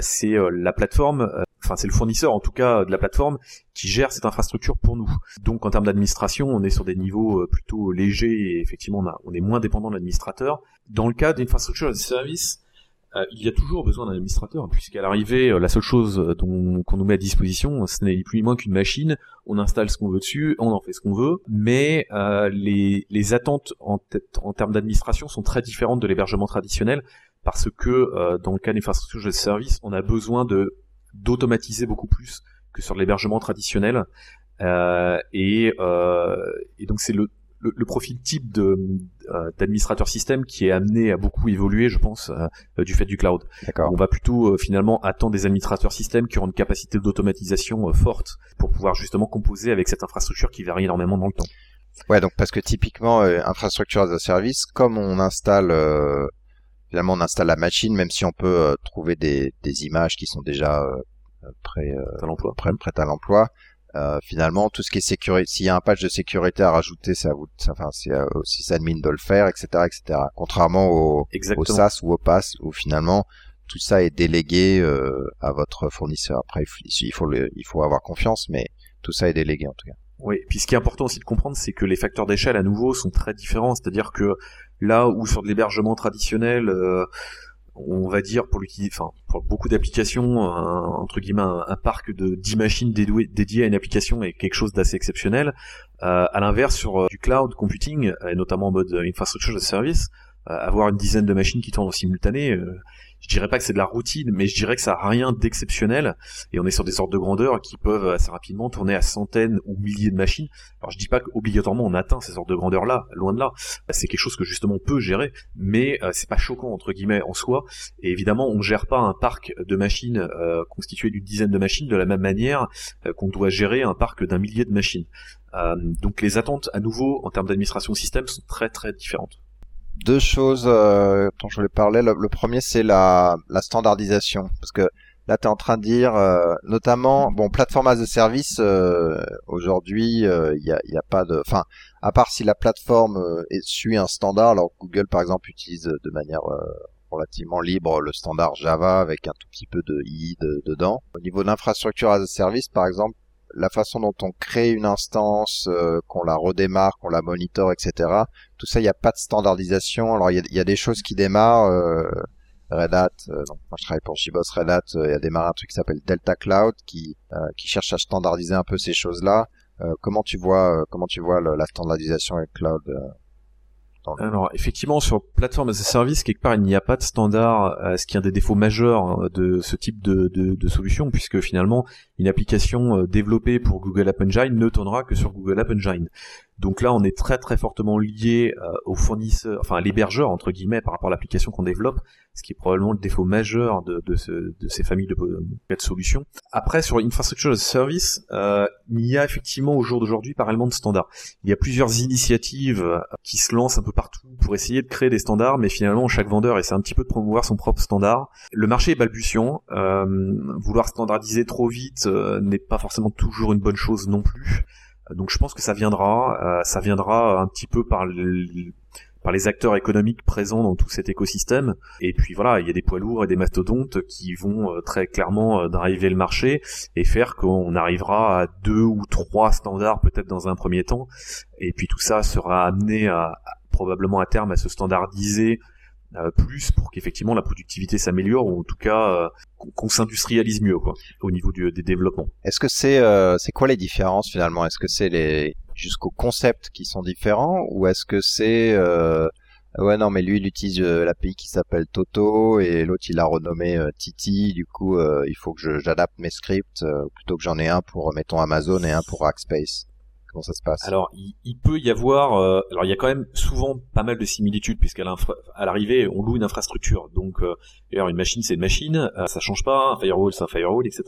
C'est la plateforme, c'est le fournisseur en tout cas de la plateforme qui gère cette infrastructure pour nous. Donc en termes d'administration, on est sur des niveaux plutôt légers et effectivement, on est moins dépendant de l'administrateur. Dans le cas d'Infrastructure as a Service, il y a toujours besoin d'un administrateur, puisqu'à l'arrivée, la seule chose qu'on nous met à disposition, ce n'est plus ni moins qu'une machine. On installe ce qu'on veut dessus, on en fait ce qu'on veut, mais les attentes en termes d'administration sont très différentes de l'hébergement traditionnel, parce que dans le cas d'infrastructure de service, on a besoin d'automatiser beaucoup plus que sur l'hébergement traditionnel, et donc c'est le profil type d'administrateur système qui est amené à beaucoup évoluer, je pense, du fait du cloud. D'accord. On va plutôt finalement attendre des administrateurs système qui auront une capacité d'automatisation forte pour pouvoir justement composer avec cette infrastructure qui varie énormément dans le temps. Ouais, donc parce que typiquement, infrastructure as a service, comme on installe, finalement on installe la machine, même si on peut trouver des images qui sont déjà prêtes à l'emploi. Finalement, tout ce qui est sécurité, s'il y a un patch de sécurité à rajouter, c'est au sysadmin de le faire, etc. Contrairement au SaaS ou au PaaS, où finalement tout ça est délégué à votre fournisseur. Après, il faut avoir confiance, mais tout ça est délégué en tout cas. Oui, puis ce qui est important aussi de comprendre, c'est que les facteurs d'échelle à nouveau sont très différents. C'est-à-dire que là où sur de l'hébergement traditionnel, on va dire pour beaucoup d'applications, entre guillemets, un parc de 10 machines dédiées à une application est quelque chose d'assez exceptionnel. À l'inverse, sur du cloud computing, et notamment en mode infrastructure as a service, avoir une dizaine de machines qui tournent en simultané, je dirais pas que c'est de la routine, mais je dirais que ça a rien d'exceptionnel. Et on est sur des ordres de grandeur qui peuvent assez rapidement tourner à centaines ou milliers de machines. Alors je dis pas qu'obligatoirement on atteint ces ordres de grandeur là, loin de là. C'est quelque chose que justement on peut gérer, mais c'est pas choquant entre guillemets en soi. Et évidemment on gère pas un parc de machines constitué d'une dizaine de machines de la même manière qu'on doit gérer un parc d'un millier de machines. Donc les attentes à nouveau en termes d'administration système sont très très différentes. Deux choses dont je voulais parler. Le premier, c'est la standardisation, parce que là, tu es en train de dire, notamment, bon, plateforme as a service, aujourd'hui, il y a pas de, enfin, à part si la plateforme suit un standard. Alors Google, par exemple, utilise de manière relativement libre le standard Java avec un tout petit peu de I dedans. Au niveau d'infrastructure as a service, par exemple, la façon dont on crée une instance, qu'on la redémarre, qu'on la monitore, etc. Tout ça, il n'y a pas de standardisation. Alors, il y a des choses qui démarrent. Red Hat, donc moi je travaille pour JBoss, Red Hat, il a démarré un truc qui s'appelle Delta Cloud, qui cherche à standardiser un peu ces choses-là. Comment tu vois la standardisation avec cloud Alors effectivement, sur plateforme as a service, quelque part il n'y a pas de standard, ce qui est un des défauts majeurs de ce type de solution, puisque finalement une application développée pour Google App Engine ne tournera que sur Google App Engine. Donc là, on est très très fortement lié au fournisseur, enfin à l'hébergeur entre guillemets, par rapport à l'application qu'on développe, ce qui est probablement le défaut majeur de ces familles de solutions. Après, sur l'infrastructure as a service, il y a effectivement au jour d'aujourd'hui pas réellement de standards. Il y a plusieurs initiatives qui se lancent un peu partout pour essayer de créer des standards, mais finalement chaque vendeur essaie un petit peu de promouvoir son propre standard. Le marché est balbutiant, vouloir standardiser trop vite n'est pas forcément toujours une bonne chose non plus. Donc je pense que ça viendra un petit peu par les acteurs économiques présents dans tout cet écosystème. Et puis voilà, il y a des poids lourds et des mastodontes qui vont très clairement driver le marché et faire qu'on arrivera à 2 ou 3 standards peut-être dans un premier temps. Et puis tout ça sera amené à probablement à terme à se standardiser plus pour qu'effectivement la productivité s'améliore, ou en tout cas qu'on s'industrialise mieux quoi, au niveau des développements. Est-ce que c'est quoi les différences finalement ? Est-ce que c'est jusqu'aux concepts qui sont différents, ou est-ce que c'est ouais non mais lui il utilise l'API qui s'appelle Toto et l'autre il l'a renommé Titi, du coup il faut que j'adapte mes scripts plutôt que j'en ai un pour mettons Amazon et un pour Rackspace. Comment ça se passe ? Alors, il peut y avoir... alors, il y a quand même souvent pas mal de similitudes, puisqu'à l'arrivée, on loue une infrastructure. Donc, d'ailleurs, une machine, c'est une machine, ça change pas, un firewall, c'est un firewall, etc.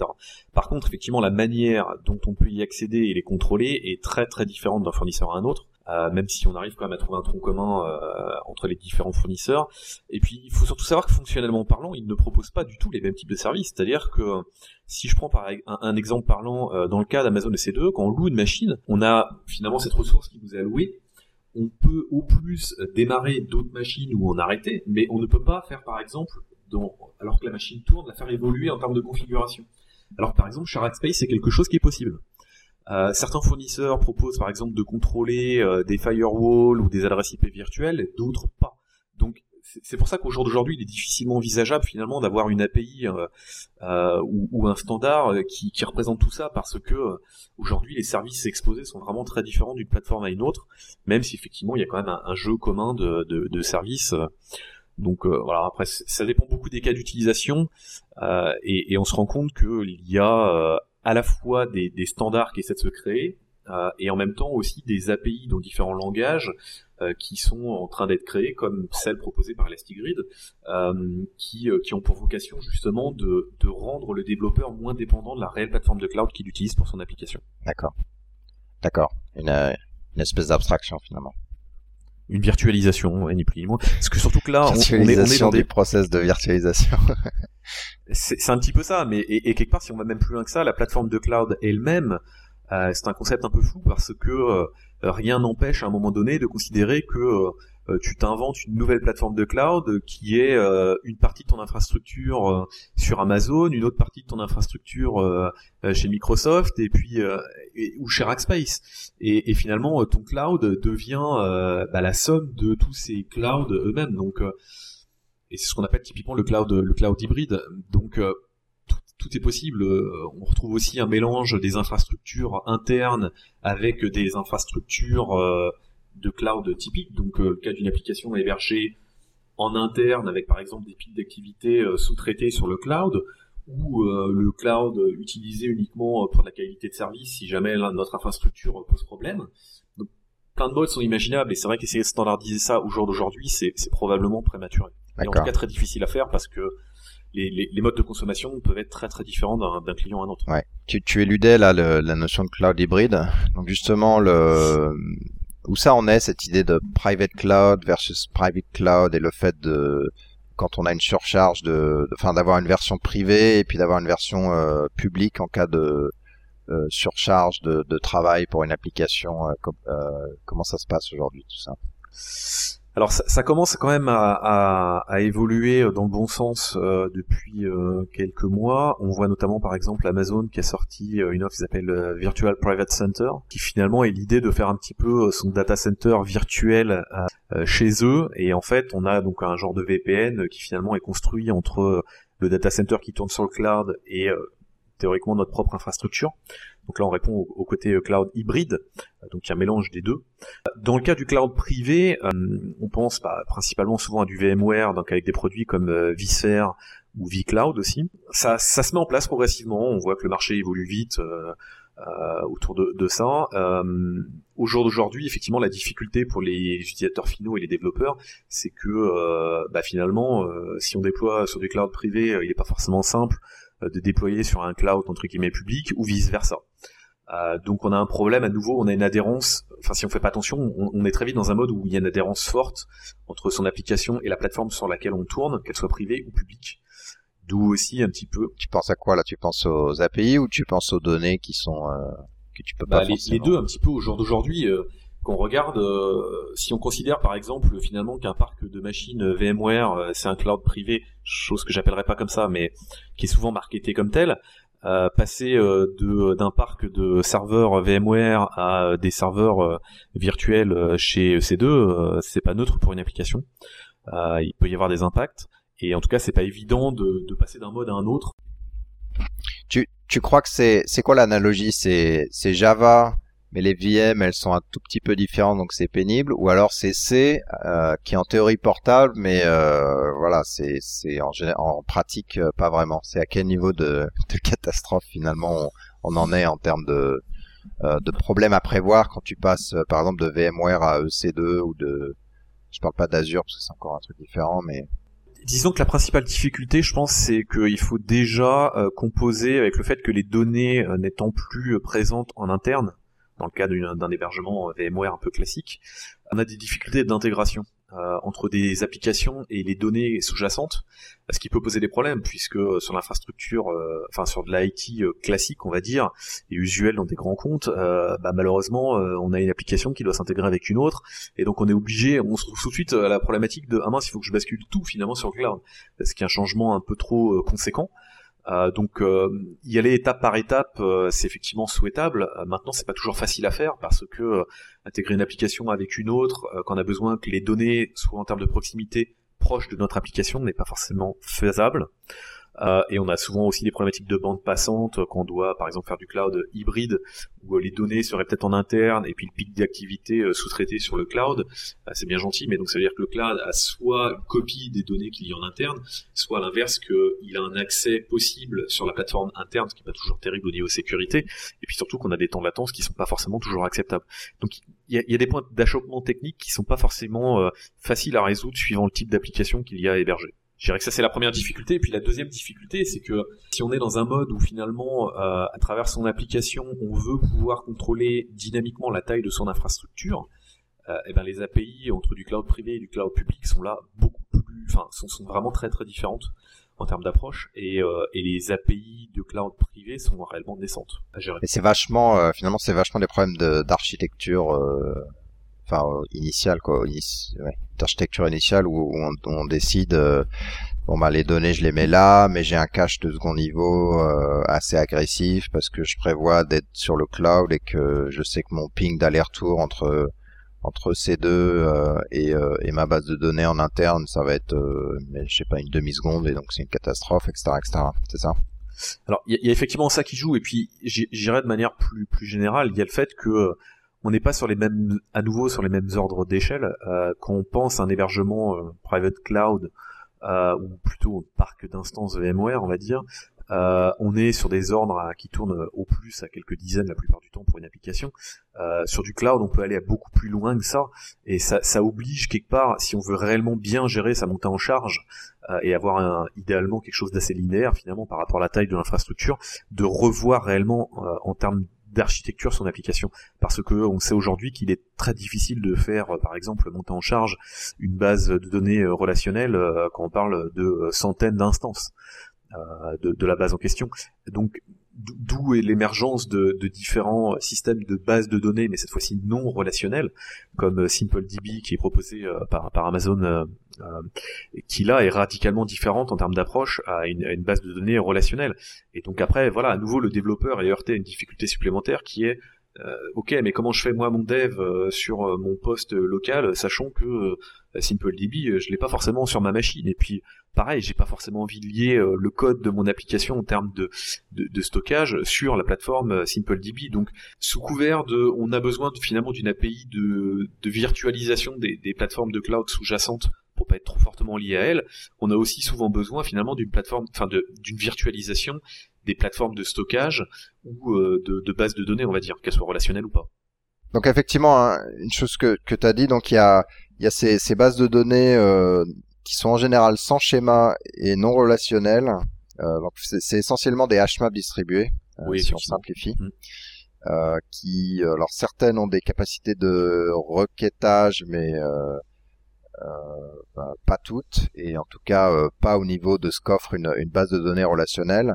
Par contre, effectivement, la manière dont on peut y accéder et les contrôler est très, très différente d'un fournisseur à un autre, même si on arrive quand même à trouver un tronc commun entre les différents fournisseurs. Et puis, il faut surtout savoir que, fonctionnellement parlant, ils ne proposent pas du tout les mêmes types de services. C'est-à-dire que... Si je prends un exemple parlant, dans le cas d'Amazon EC2, quand on loue une machine, on a finalement cette ressource qui nous est allouée. On peut au plus démarrer d'autres machines ou en arrêter, mais on ne peut pas faire par exemple, alors que la machine tourne, la faire évoluer en termes de configuration. Alors que par exemple, chez Rackspace, c'est quelque chose qui est possible. Certains fournisseurs proposent par exemple de contrôler des firewalls ou des adresses IP virtuelles, d'autres pas. Donc, c'est pour ça qu'au jour d'aujourd'hui, il est difficilement envisageable finalement d'avoir une API ou un standard qui représente tout ça, parce que aujourd'hui les services exposés sont vraiment très différents d'une plateforme à une autre, même si effectivement il y a quand même un jeu commun de services. Donc voilà, après ça dépend beaucoup des cas d'utilisation et on se rend compte qu'il y a à la fois des standards qui essaient de se créer et en même temps aussi des API dans différents langages qui sont en train d'être créées, comme celles proposées par Elastic Grid, qui ont pour vocation justement de rendre le développeur moins dépendant de la réelle plateforme de cloud qu'il utilise pour son application. D'accord. Une espèce d'abstraction finalement. Une virtualisation, ni plus ni moins. Parce que surtout que là, on est dans des process de virtualisation. c'est un petit peu ça, mais et quelque part, si on va même plus loin que ça, la plateforme de cloud elle-même, c'est un concept un peu flou parce que rien n'empêche à un moment donné de considérer que tu t'inventes une nouvelle plateforme de cloud qui est une partie de ton infrastructure sur Amazon, une autre partie de ton infrastructure chez Microsoft et puis ou chez Rackspace. Et finalement, ton cloud devient la somme de tous ces clouds eux-mêmes. Donc, et c'est ce qu'on appelle typiquement le cloud hybride. Donc tout est possible. On retrouve aussi un mélange des infrastructures internes avec des infrastructures de cloud typiques. Donc, le cas d'une application hébergée en interne avec, par exemple, des piles d'activité sous-traitées sur le cloud, ou le cloud utilisé uniquement pour la qualité de service si jamais notre infrastructure pose problème. Donc, plein de modes sont imaginables et c'est vrai qu'essayer de standardiser ça au jour d'aujourd'hui, c'est probablement prématuré. D'accord. Et en tout cas, très difficile à faire parce que les modes de consommation peuvent être très très différents d'un client à un autre. Ouais. Tu éludais là la notion de cloud hybride. Donc justement où ça en est cette idée de private cloud versus private cloud et le fait de quand on a une surcharge d'avoir une version privée et puis d'avoir une version publique en cas de surcharge de travail pour une application. Comment ça se passe aujourd'hui tout ça ? Alors ça commence quand même à évoluer dans le bon sens depuis quelques mois. On voit notamment par exemple Amazon qui a sorti une offre qui s'appelle Virtual Private Center, qui finalement est l'idée de faire un petit peu son data center virtuel chez eux. Et en fait, on a donc un genre de VPN qui finalement est construit entre le data center qui tourne sur le cloud et théoriquement notre propre infrastructure. Donc là, on répond au côté cloud hybride, donc il y a un mélange des deux. Dans le cas du cloud privé, on pense principalement souvent à du VMware, donc avec des produits comme vSphere ou vCloud aussi. Ça se met en place progressivement, on voit que le marché évolue vite, autour de ça. Aujourd'hui, effectivement, la difficulté pour les utilisateurs finaux et les développeurs, c'est que finalement, si on déploie sur du cloud privé, il n'est pas forcément simple de déployer sur un cloud entre guillemets public ou vice versa. Donc on a un problème à nouveau, on a une adhérence, enfin si on fait pas attention, on est très vite dans un mode où il y a une adhérence forte entre son application et la plateforme sur laquelle on tourne, qu'elle soit privée ou publique. D'où aussi un petit peu... Tu penses à quoi là? Tu penses aux API ou tu penses aux données qui sont... que tu peux pas forcément... Les deux un petit peu au jour d'aujourd'hui, qu'on regarde, si on considère par exemple finalement qu'un parc de machines VMware, c'est un cloud privé, chose que j'appellerais pas comme ça, mais qui est souvent marketé comme tel. Passer d'un parc de serveurs VMware à des serveurs virtuels chez EC2, c'est pas neutre pour une application. Il peut y avoir des impacts, et en tout cas, c'est pas évident de passer d'un mode à un autre. Tu crois que c'est quoi l'analogie? C'est Java, mais les VM, elles sont un tout petit peu différentes, donc c'est pénible, ou alors c'est C, qui est en théorie portable, mais voilà, c'est en pratique pas vraiment. C'est à quel niveau de catastrophe finalement on en est en termes de problèmes à prévoir quand tu passes par exemple de VMware à EC2 ou de... Je parle pas d'Azure parce que c'est encore un truc différent, mais... Disons que la principale difficulté, je pense, c'est qu'il faut déjà composer avec le fait que les données n'étant plus présentes en interne, dans le cas d'un hébergement VMware un peu classique, on a des difficultés d'intégration entre des applications et les données sous-jacentes, ce qui peut poser des problèmes, puisque sur l'infrastructure, sur de l'IT classique, on va dire, et usuelle dans des grands comptes, malheureusement, on a une application qui doit s'intégrer avec une autre, et donc on est obligé, on se trouve tout de suite à la problématique de « Ah mince, il faut que je bascule tout finalement sur le cloud », ce qui est un changement un peu trop conséquent. Donc y aller étape par étape, c'est effectivement souhaitable. Maintenant, c'est pas toujours facile à faire parce que intégrer une application avec une autre, quand on a besoin que les données soient en termes de proximité proches de notre application, n'est pas forcément faisable. Et on a souvent aussi des problématiques de bande passante quand on doit, par exemple, faire du cloud hybride où les données seraient peut-être en interne et puis le pic d'activité sous-traité sur le cloud. C'est bien gentil, mais donc ça veut dire que le cloud a soit une copie des données qu'il y a en interne, soit à l'inverse qu'il a un accès possible sur la plateforme interne, ce qui n'est pas toujours terrible au niveau sécurité, et puis surtout qu'on a des temps de latence qui ne sont pas forcément toujours acceptables. Donc il y a des points d'achoppement technique qui ne sont pas forcément faciles à résoudre suivant le type d'application qu'il y a hébergée. Je dirais que ça, c'est la première difficulté. Et puis la deuxième difficulté, c'est que si on est dans un mode où finalement, à travers son application, on veut pouvoir contrôler dynamiquement la taille de son infrastructure, les API entre du cloud privé et du cloud public sont là beaucoup plus, sont vraiment très très différentes en termes d'approche, et les API de cloud privé sont réellement naissantes à gérer. Et c'est vachement, des problèmes d'architecture. Initiale quoi, d'architecture initiale où on décide les données je les mets là, mais j'ai un cache de second niveau assez agressif parce que je prévois d'être sur le cloud et que je sais que mon ping d'aller-retour entre C2 et ma base de données en interne, ça va être une demi-seconde, et donc c'est une catastrophe, etc. C'est ça? Alors il y a effectivement ça qui joue, et puis j'irais de manière plus générale, il y a le fait que on n'est pas sur les mêmes ordres d'échelle. Quand on pense à un hébergement private cloud, ou plutôt un parc d'instances VMware, on va dire, on est sur des ordres qui tournent au plus à quelques dizaines la plupart du temps pour une application. Sur du cloud, on peut aller à beaucoup plus loin que ça, et ça oblige quelque part, si on veut réellement bien gérer sa montée en charge, et avoir idéalement quelque chose d'assez linéaire finalement par rapport à la taille de l'infrastructure, de revoir réellement en termes d'architecture son application, parce que on sait aujourd'hui qu'il est très difficile de faire par exemple monter en charge une base de données relationnelle quand on parle de centaines d'instances de la base en question. Donc d'où est l'émergence de différents systèmes de bases de données, mais cette fois-ci non relationnelles, comme SimpleDB qui est proposé par Amazon, qui là est radicalement différente en termes d'approche à une base de données relationnelle. Et donc après, voilà, à nouveau le développeur est heurté à une difficulté supplémentaire qui est ok, mais comment je fais moi mon dev sur mon poste local, sachant que SimpleDB, je l'ai pas forcément sur ma machine, et puis pareil, j'ai pas forcément envie de lier le code de mon application en termes de stockage sur la plateforme SimpleDB. Donc sous couvert on a besoin finalement d'une API de virtualisation des plateformes de cloud sous-jacentes pour pas être trop fortement lié à elle, on a aussi souvent besoin finalement d'une plateforme, enfin d'une virtualisation des plateformes de stockage ou de bases de données, on va dire, qu'elles soient relationnelles ou pas. Donc effectivement, hein, une chose que tu as dit, donc il y a ces bases de données qui sont en général sans schéma et non relationnelles. Donc c'est essentiellement des hashmaps distribués, oui, si on simplifie. Mmh. Qui, alors certaines ont des capacités de requêtage, mais pas toutes, et en tout cas pas au niveau de ce qu'offre une base de données relationnelle.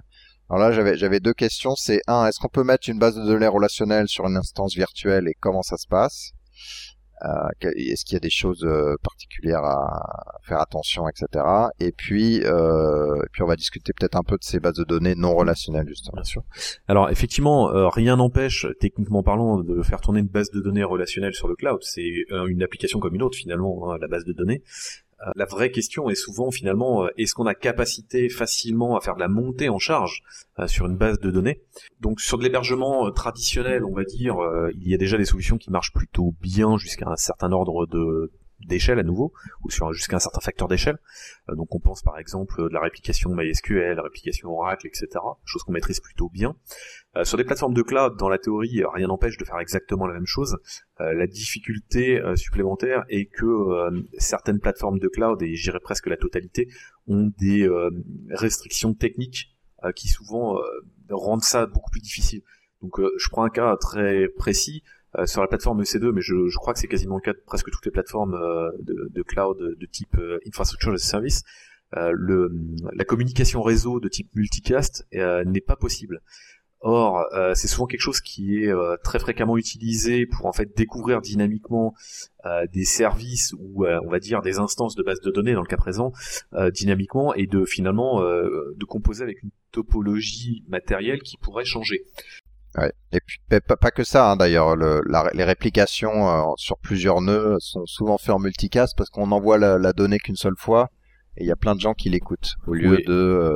Alors là, j'avais deux questions. C'est un, est-ce qu'on peut mettre une base de données relationnelle sur une instance virtuelle et comment ça se passe ? Est-ce qu'il y a des choses particulières à faire attention, etc. Et puis on va discuter peut-être un peu de ces bases de données non relationnelles, justement. Bien sûr. Alors effectivement, rien n'empêche, techniquement parlant, de faire tourner une base de données relationnelle sur le cloud. C'est une application comme une autre, finalement, hein, la base de données. La vraie question est souvent, finalement, est-ce qu'on a capacité facilement à faire de la montée en charge sur une base de données ? Donc, sur de l'hébergement traditionnel, on va dire, il y a déjà des solutions qui marchent plutôt bien jusqu'à un certain ordre d'échelle à nouveau, ou jusqu'à un certain facteur d'échelle. Donc, on pense par exemple de la réplication MySQL, la réplication Oracle, etc., chose qu'on maîtrise plutôt bien. Sur des plateformes de cloud, dans la théorie, rien n'empêche de faire exactement la même chose. La difficulté supplémentaire est que certaines plateformes de cloud, et j'irais presque la totalité, ont des restrictions techniques qui souvent rendent ça beaucoup plus difficile. Donc je prends un cas très précis sur la plateforme EC2, mais je crois que c'est quasiment le cas de presque toutes les plateformes de cloud de type Infrastructure as a Service. La communication réseau de type multicast n'est pas possible. Or, c'est souvent quelque chose qui est très fréquemment utilisé pour en fait découvrir dynamiquement des services ou on va dire des instances de base de données dans le cas présent dynamiquement et de finalement de composer avec une topologie matérielle qui pourrait changer. Ouais. Et puis pas que ça hein, d'ailleurs. Les réplications sur plusieurs nœuds sont souvent faites en multicast parce qu'on envoie la donnée qu'une seule fois. Et il y a plein de gens qui l'écoutent, au lieu oui.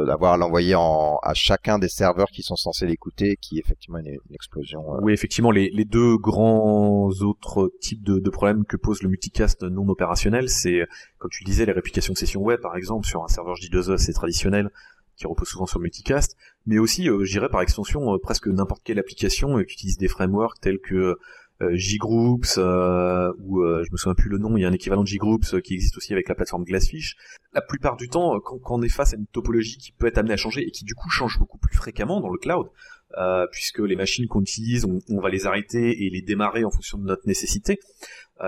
D'avoir à l'envoyer à chacun des serveurs qui sont censés l'écouter, qui est effectivement une explosion. Oui, effectivement, les deux grands autres types de problèmes que pose le multicast non opérationnel, c'est, comme tu disais, les réplications de session web, par exemple, sur un serveur J2E, c'est traditionnel, qui repose souvent sur le multicast, mais aussi, je dirais par extension, presque n'importe quelle application qui utilise des frameworks tels que JGroups, ou je me souviens plus le nom, il y a un équivalent de JGroups qui existe aussi avec la plateforme GlassFish. La plupart du temps, quand on est face à une topologie qui peut être amenée à changer et qui du coup change beaucoup plus fréquemment dans le cloud, puisque les machines qu'on utilise, on va les arrêter et les démarrer en fonction de notre nécessité,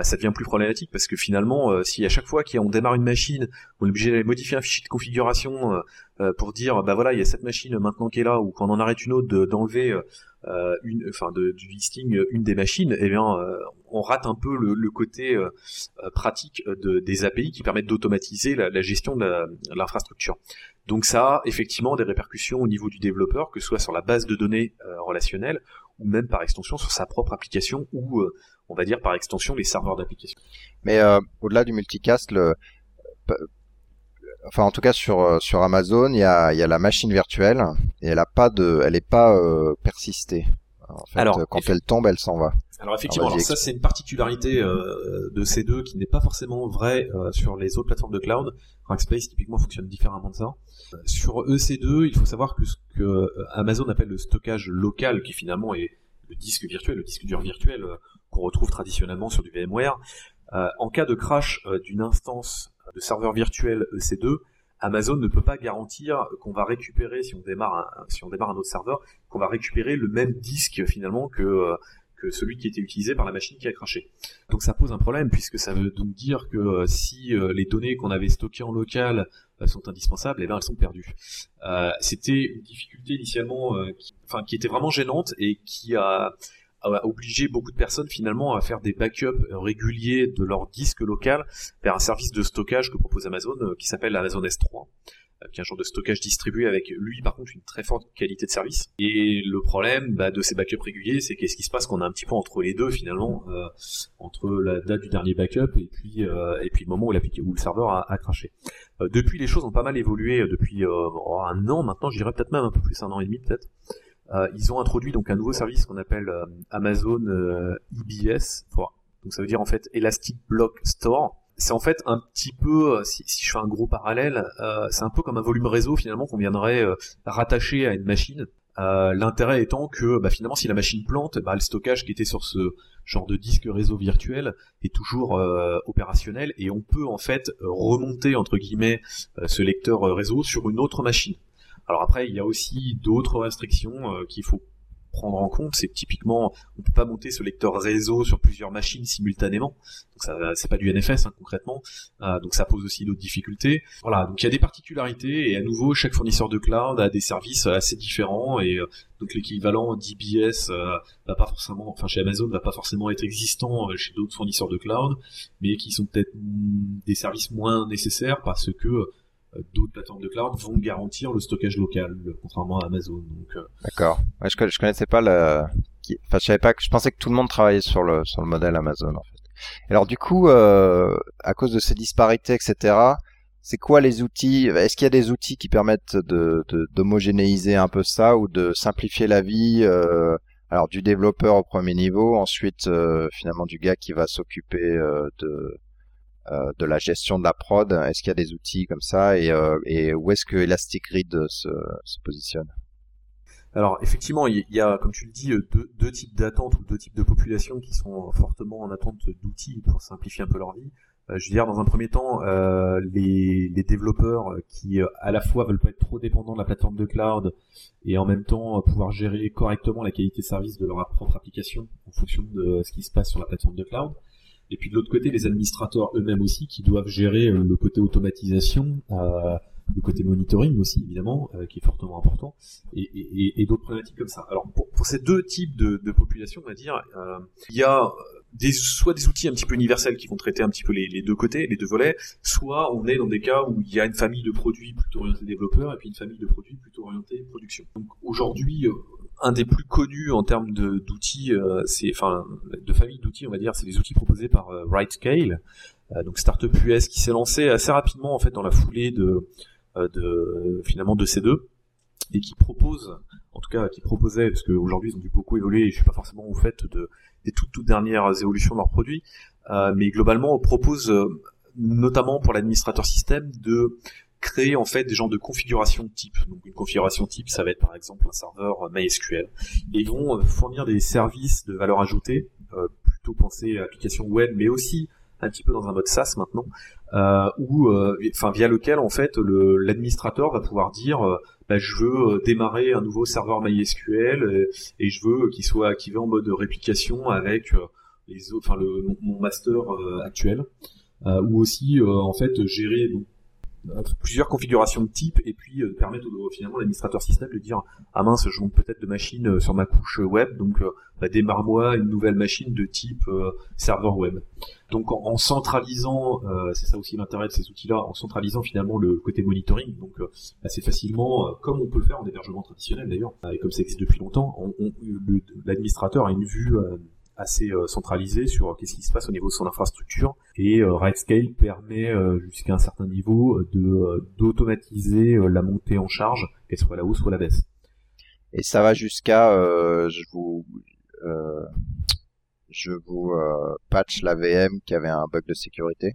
ça devient plus problématique parce que finalement, si à chaque fois qu'on démarre une machine, on est obligé d'aller modifier un fichier de configuration pour dire bah voilà, il y a cette machine maintenant qui est là, ou quand on en arrête une autre d'enlever du listing une des machines, eh bien on rate un peu le côté pratique des API qui permettent d'automatiser la gestion de l'infrastructure. Donc ça a effectivement des répercussions au niveau du développeur, que ce soit sur la base de données relationnelle ou même par extension sur sa propre application ou on va dire par extension les serveurs d'application. Mais au-delà du multicast, en tout cas sur Amazon, il y a la machine virtuelle et elle n'est pas persistée. En fait, alors, quand elle tombe, elle s'en va. Alors effectivement, ça c'est une particularité de ces deux qui n'est pas forcément vraie sur les autres plateformes de cloud. Rackspace typiquement fonctionne différemment de ça. Sur EC2, il faut savoir que ce que Amazon appelle le stockage local, qui finalement est le disque virtuel, le disque dur virtuel qu'on retrouve traditionnellement sur du VMware, en cas de crash d'une instance de serveur virtuel EC2, Amazon ne peut pas garantir qu'on va récupérer, si on démarre un autre serveur, qu'on va récupérer le même disque finalement que celui qui était utilisé par la machine qui a crashé. Donc ça pose un problème, puisque ça veut donc dire que si les données qu'on avait stockées en local sont indispensables, eh bien elles sont perdues. C'était une difficulté initialement qui était vraiment gênante et qui a obligé beaucoup de personnes finalement à faire des backups réguliers de leur disque local vers un service de stockage que propose Amazon qui s'appelle Amazon S3, qui est un genre de stockage distribué avec lui par contre une très forte qualité de service. Et le problème de ces backups réguliers, c'est qu'est-ce qui se passe qu'on a un petit peu entre les deux finalement, entre la date du dernier backup et puis le moment où le serveur a crashé. Depuis, les choses ont pas mal évolué depuis un an maintenant, je dirais peut-être même un peu plus, un an et demi peut-être. Ils ont introduit donc un nouveau service qu'on appelle Amazon EBS, donc ça veut dire en fait Elastic Block Store, c'est en fait un petit peu, si je fais un gros parallèle, c'est un peu comme un volume réseau finalement qu'on viendrait rattacher à une machine. L'intérêt étant que finalement si la machine plante, le stockage qui était sur ce genre de disque réseau virtuel est toujours opérationnel, et on peut en fait remonter entre guillemets ce lecteur réseau sur une autre machine. Alors après il y a aussi d'autres restrictions qu'il faut prendre en compte, c'est que typiquement on peut pas monter ce lecteur réseau sur plusieurs machines simultanément, donc ça c'est pas du NFS concrètement, donc ça pose aussi d'autres difficultés. Voilà, donc il y a des particularités, et à nouveau chaque fournisseur de cloud a des services assez différents, et donc l'équivalent d'EBS va pas forcément, enfin chez Amazon va pas forcément être existant chez d'autres fournisseurs de cloud, mais qui sont peut-être des services moins nécessaires parce que d'autres plateformes de cloud vont garantir le stockage local, contrairement à Amazon. Donc, D'accord. Ouais, je connaissais pas le. Enfin, je savais pas. Je pensais que tout le monde travaillait sur le modèle Amazon en fait. Alors du coup, à cause de ces disparités, etc. C'est quoi les outils ? Est-ce qu'il y a des outils qui permettent d'homogénéiser un peu ça, ou de simplifier la vie alors du développeur au premier niveau, ensuite finalement du gars qui va s'occuper de la gestion de la prod, est-ce qu'il y a des outils comme ça, et où est-ce que Elastic Grid se positionne ? Alors effectivement, il y a, comme tu le dis, deux types d'attentes ou deux types de populations qui sont fortement en attente d'outils pour simplifier un peu leur vie. Je veux dire, dans un premier temps, les développeurs qui à la fois veulent pas être trop dépendants de la plateforme de cloud et en même temps pouvoir gérer correctement la qualité de service de leur propre application en fonction de ce qui se passe sur la plateforme de cloud. Et puis de l'autre côté, les administrateurs eux-mêmes aussi, qui doivent gérer le côté automatisation, le côté monitoring aussi, évidemment, qui est fortement important, et d'autres problématiques comme ça. Alors pour ces deux types de populations, on va dire, il y a soit des outils un petit peu universels qui vont traiter un petit peu les deux côtés, les deux volets, soit on est dans des cas où il y a une famille de produits plutôt orientés développeurs et puis une famille de produits plutôt orientés production. Donc aujourd'hui, un des plus connus en termes d'outils, de famille d'outils, on va dire, c'est les outils proposés par RightScale, donc startup US qui s'est lancé assez rapidement en fait dans la foulée de ces deux, et qui propose, en tout cas qui proposait, parce qu'aujourd'hui ils ont dû beaucoup évoluer, et je suis pas forcément au fait des toutes dernières évolutions de leurs produits, mais globalement on propose notamment pour l'administrateur système de créer en fait des genres de configuration type. Donc une configuration type, ça va être par exemple un serveur MySQL. Et ils vont fournir des services de valeur ajoutée, plutôt pensés à applications web, mais aussi un petit peu dans un mode SaaS maintenant, via lequel en fait l'administrateur va pouvoir dire je veux démarrer un nouveau serveur MySQL et je veux qu'il soit activé en mode réplication avec mon master actuel, ou aussi en fait gérer plusieurs configurations de type, et puis permettre finalement à l'administrateur système de dire ah mince, je monte peut-être de machine sur ma couche web, donc démarre-moi une nouvelle machine de type serveur web. Donc en centralisant, c'est ça aussi l'intérêt de ces outils-là, en centralisant finalement le côté monitoring, donc assez facilement, comme on peut le faire en hébergement traditionnel d'ailleurs, et comme ça existe depuis longtemps, l'administrateur a une vue assez centralisé sur qu'est-ce qui se passe au niveau de son infrastructure, et RightScale permet jusqu'à un certain niveau d'automatiser la montée en charge, qu'elle soit à la hausse ou à la baisse. Et ça va jusqu'à je vous patch la VM qui avait un bug de sécurité.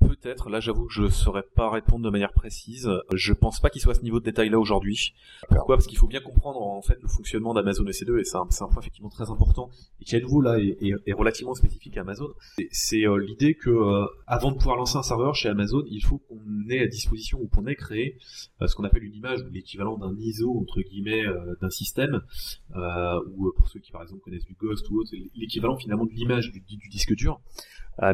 Peut-être, là j'avoue que je saurais pas répondre de manière précise. Je pense pas qu'il soit à ce niveau de détail là aujourd'hui. Pourquoi ? Parce qu'il faut bien comprendre en fait le fonctionnement d'Amazon EC2, et c'est un point effectivement très important, et qui à nouveau là est relativement spécifique à Amazon. C'est l'idée que avant de pouvoir lancer un serveur chez Amazon, il faut qu'on ait à disposition, ou qu'on ait créé ce qu'on appelle une image, ou l'équivalent d'un ISO entre guillemets d'un système, ou pour ceux qui par exemple connaissent du Ghost ou autre, l'équivalent finalement de l'image du disque dur.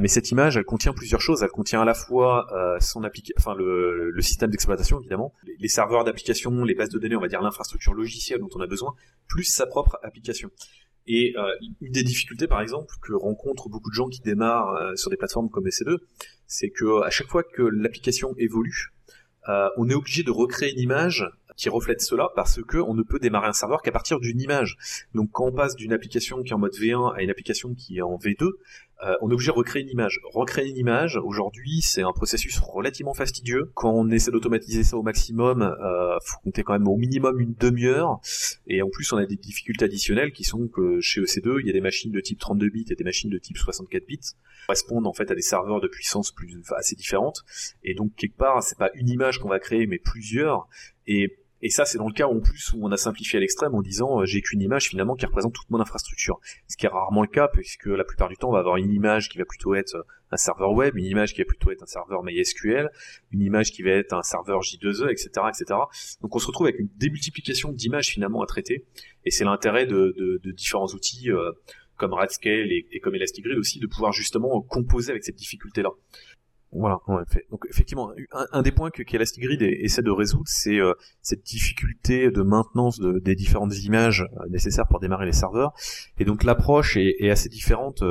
Mais cette image, elle contient plusieurs choses. Elle contient à la fois le système d'exploitation évidemment, les serveurs d'application, les bases de données, on va dire l'infrastructure logicielle dont on a besoin, plus sa propre application. Et une des difficultés, par exemple, que rencontrent beaucoup de gens qui démarrent sur des plateformes comme EC2, c'est que à chaque fois que l'application évolue, on est obligé de recréer une image qui reflète cela, parce que on ne peut démarrer un serveur qu'à partir d'une image. Donc quand on passe d'une application qui est en mode V1 à une application qui est en V2, on est obligé de recréer une image. Recréer une image, aujourd'hui, c'est un processus relativement fastidieux. Quand on essaie d'automatiser ça au maximum, faut compter quand même au minimum une demi-heure. Et en plus, on a des difficultés additionnelles qui sont que chez EC2, il y a des machines de type 32 bits et des machines de type 64 bits qui correspondent en fait à des serveurs de puissance plus, enfin, assez différentes. Et donc, quelque part, c'est pas une image qu'on va créer, mais plusieurs. Et ça, c'est dans le cas en plus où on a simplifié à l'extrême en disant j'ai qu'une image finalement qui représente toute mon infrastructure. Ce qui est rarement le cas, puisque la plupart du temps, on va avoir une image qui va plutôt être un serveur web, une image qui va plutôt être un serveur MySQL, une image qui va être un serveur J2E, etc., etc. Donc on se retrouve avec une démultiplication d'images finalement à traiter. Et c'est l'intérêt de différents outils comme RightScale et comme Elastic Grid aussi, de pouvoir justement composer avec cette difficulté-là. Voilà, ouais, donc effectivement, un des points qu'Elastic Grid essaie de résoudre, c'est cette difficulté de maintenance des différentes images nécessaires pour démarrer les serveurs. Et donc l'approche est assez différente,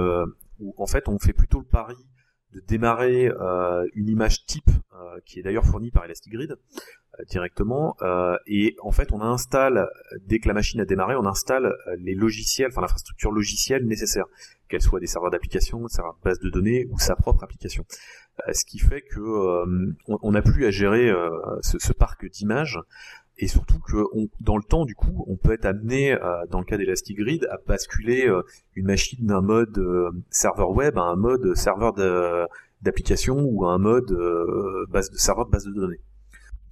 où en fait on fait plutôt le pari de démarrer une image type, qui est d'ailleurs fournie par Elastic Grid directement, et en fait on installe, dès que la machine a démarré, on installe les logiciels, enfin l'infrastructure logicielle nécessaire, qu'elle soit des serveurs d'application, des serveurs de base de données ou sa propre application. Ce qui fait que on n'a plus à gérer ce parc d'images, et surtout que dans le temps, du coup, on peut être amené, dans le cas d'Elastic Grid, à basculer une machine d'un mode serveur web à un mode serveur d'application ou à un mode serveur de base de données.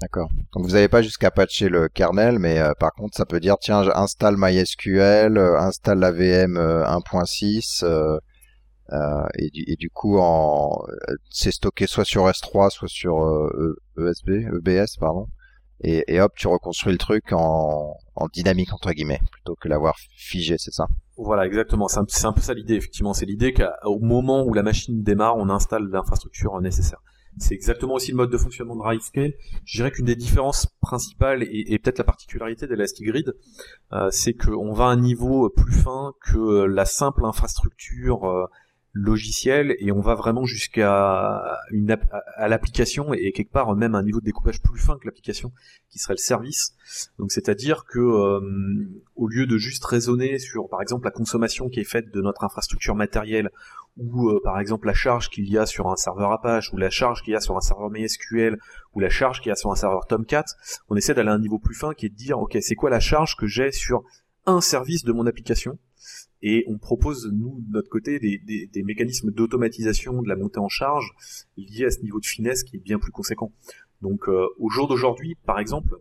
D'accord. Donc vous n'avez pas jusqu'à patcher le kernel, mais par contre, ça peut dire tiens, installe MySQL, installe la VM 1.6. Et du coup, c'est stocké soit sur S3, soit sur EBS, et hop, tu reconstruis le truc en dynamique, entre guillemets, plutôt que l'avoir figé, c'est ça? Voilà, exactement, c'est un peu ça l'idée, effectivement, c'est l'idée qu'au moment où la machine démarre, on installe l'infrastructure nécessaire. C'est exactement aussi le mode de fonctionnement de RightScale. Je dirais qu'une des différences principales et peut-être la particularité d'Elastic Grid, c'est qu'on va à un niveau plus fin que la simple infrastructure logiciel, et on va vraiment jusqu'à à l'application, et quelque part même à un niveau de découpage plus fin que l'application qui serait le service. Donc c'est-à-dire que au lieu de juste raisonner sur par exemple la consommation qui est faite de notre infrastructure matérielle, ou par exemple la charge qu'il y a sur un serveur Apache, ou la charge qu'il y a sur un serveur MySQL, ou la charge qu'il y a sur un serveur Tomcat, on essaie d'aller à un niveau plus fin qui est de dire ok, c'est quoi la charge que j'ai sur un service de mon application. Et on propose, nous, de notre côté, des mécanismes d'automatisation de la montée en charge liés à ce niveau de finesse qui est bien plus conséquent. Donc au jour d'aujourd'hui, par exemple,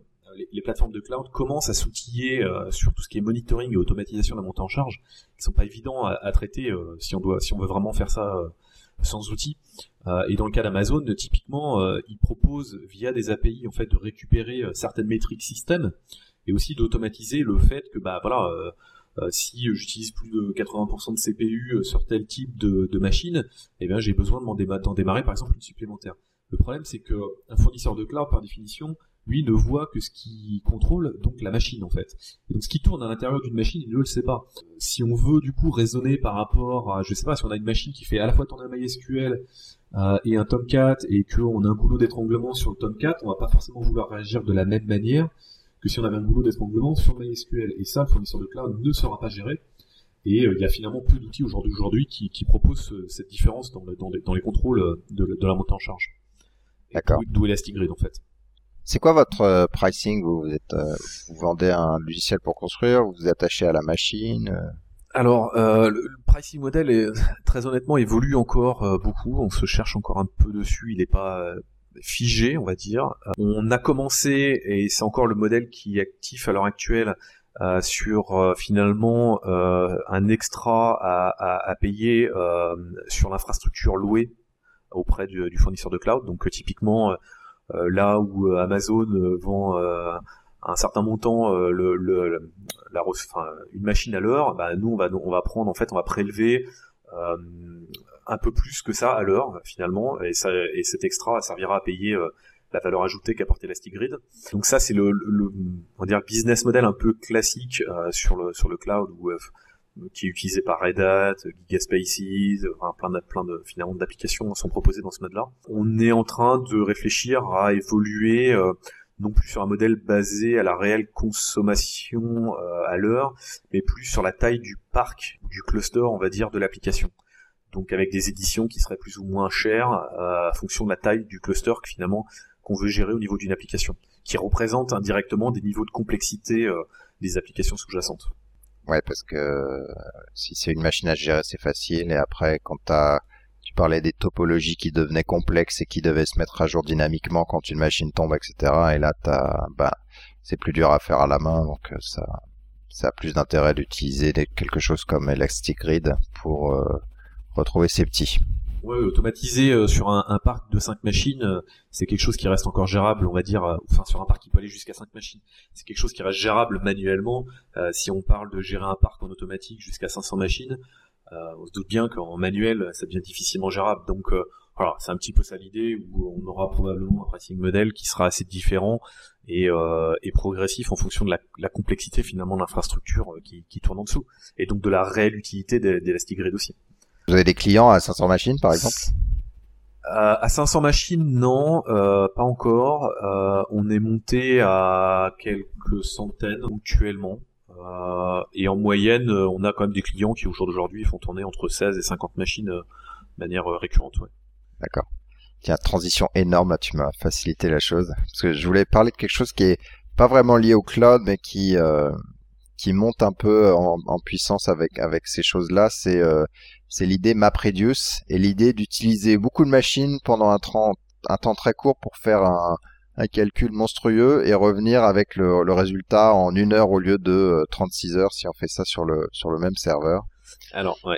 les plateformes de cloud commencent à s'outiller sur tout ce qui est monitoring et automatisation de la montée en charge, qui sont pas évidents à traiter si on veut vraiment faire ça sans outils. Et dans le cas d'Amazon, typiquement, ils proposent via des API en fait de récupérer certaines métriques système, et aussi d'automatiser le fait que si j'utilise plus de 80% de CPU sur tel type de machine, eh bien j'ai besoin d'en démarrer par exemple une supplémentaire. Le problème, c'est que un fournisseur de cloud, par définition, lui ne voit que ce qui contrôle, donc la machine en fait. Et donc ce qui tourne à l'intérieur d'une machine, il ne le sait pas. Si on veut du coup raisonner par rapport à, je sais pas, si on a une machine qui fait à la fois tourner un MySQL et un Tomcat, et qu'on a un goulot d'étranglement sur le Tomcat, on va pas forcément vouloir réagir de la même manière que si on avait un boulot d'étranglement sur MySQL. Et ça, le fournisseur de cloud ne sera pas géré. Et il y a finalement peu d'outils aujourd'hui qui proposent cette différence dans les contrôles de la montée en charge. D'accord. D'où Elastic Grid, en fait. C'est quoi votre pricing? Vous vendez un logiciel pour construire, vous vous attachez à la machine? Alors, le pricing model, très honnêtement, évolue encore beaucoup. On se cherche encore un peu dessus. Il n'est pas figé, on va dire. On a commencé, et c'est encore le modèle qui est actif à l'heure actuelle, sur finalement un extra à payer sur l'infrastructure louée auprès du fournisseur de cloud. Donc typiquement, là où Amazon vend un certain montant une machine à l'heure, bah, nous on va prendre, en fait on va prélever un peu plus que ça à l'heure finalement, et cet extra servira à payer la valeur ajoutée qu'apporte Elastic Grid. Donc ça, c'est le on va dire business model un peu classique sur le cloud, ou qui est utilisé par Red Hat, GigaSpaces, enfin, plein de finalement d'applications sont proposées dans ce mode-là. On est en train de réfléchir à évoluer non plus sur un modèle basé à la réelle consommation à l'heure, mais plus sur la taille du parc, du cluster, on va dire, de l'application. donc avec des éditions qui seraient plus ou moins chères à fonction de la taille du cluster que finalement qu'on veut gérer au niveau d'une application, qui représente indirectement des niveaux de complexité des applications sous-jacentes. Ouais, parce que si c'est une machine à gérer, c'est facile, et après quand tu parlais des topologies qui devenaient complexes et qui devaient se mettre à jour dynamiquement quand une machine tombe, etc. Et là, c'est plus dur à faire à la main, donc ça a plus d'intérêt d'utiliser quelque chose comme Elastic Grid pour retrouver ses petits. Ouais, automatiser sur un parc de 5 machines, c'est quelque chose qui reste encore gérable, on va dire, enfin sur un parc qui peut aller jusqu'à 5 machines, c'est quelque chose qui reste gérable manuellement. Si on parle de gérer un parc en automatique jusqu'à 500 machines, on se doute bien qu'en manuel, ça devient difficilement gérable. Donc voilà, c'est un petit peu ça l'idée, où on aura probablement un pricing model qui sera assez différent et progressif en fonction de la complexité finalement de l'infrastructure qui tourne en dessous, et donc de la réelle utilité d'Elastic Grid aussi. Vous avez des clients à 500 machines, par exemple? À 500 machines, non, pas encore. On est monté à quelques centaines actuellement. Et en moyenne, on a quand même des clients qui, au jour d'aujourd'hui, font tourner entre 16 et 50 machines de manière récurrente. Ouais. D'accord. Tiens, transition énorme, là, tu m'as facilité la chose. Parce que je voulais parler de quelque chose qui est pas vraiment lié au cloud, mais qui monte un peu en puissance avec ces choses-là. C'est l'idée MapReduce et l'idée d'utiliser beaucoup de machines pendant un temps très court pour faire un calcul monstrueux et revenir avec le résultat en 1 heure au lieu de 36 heures si on fait ça sur le même serveur. Alors, ouais.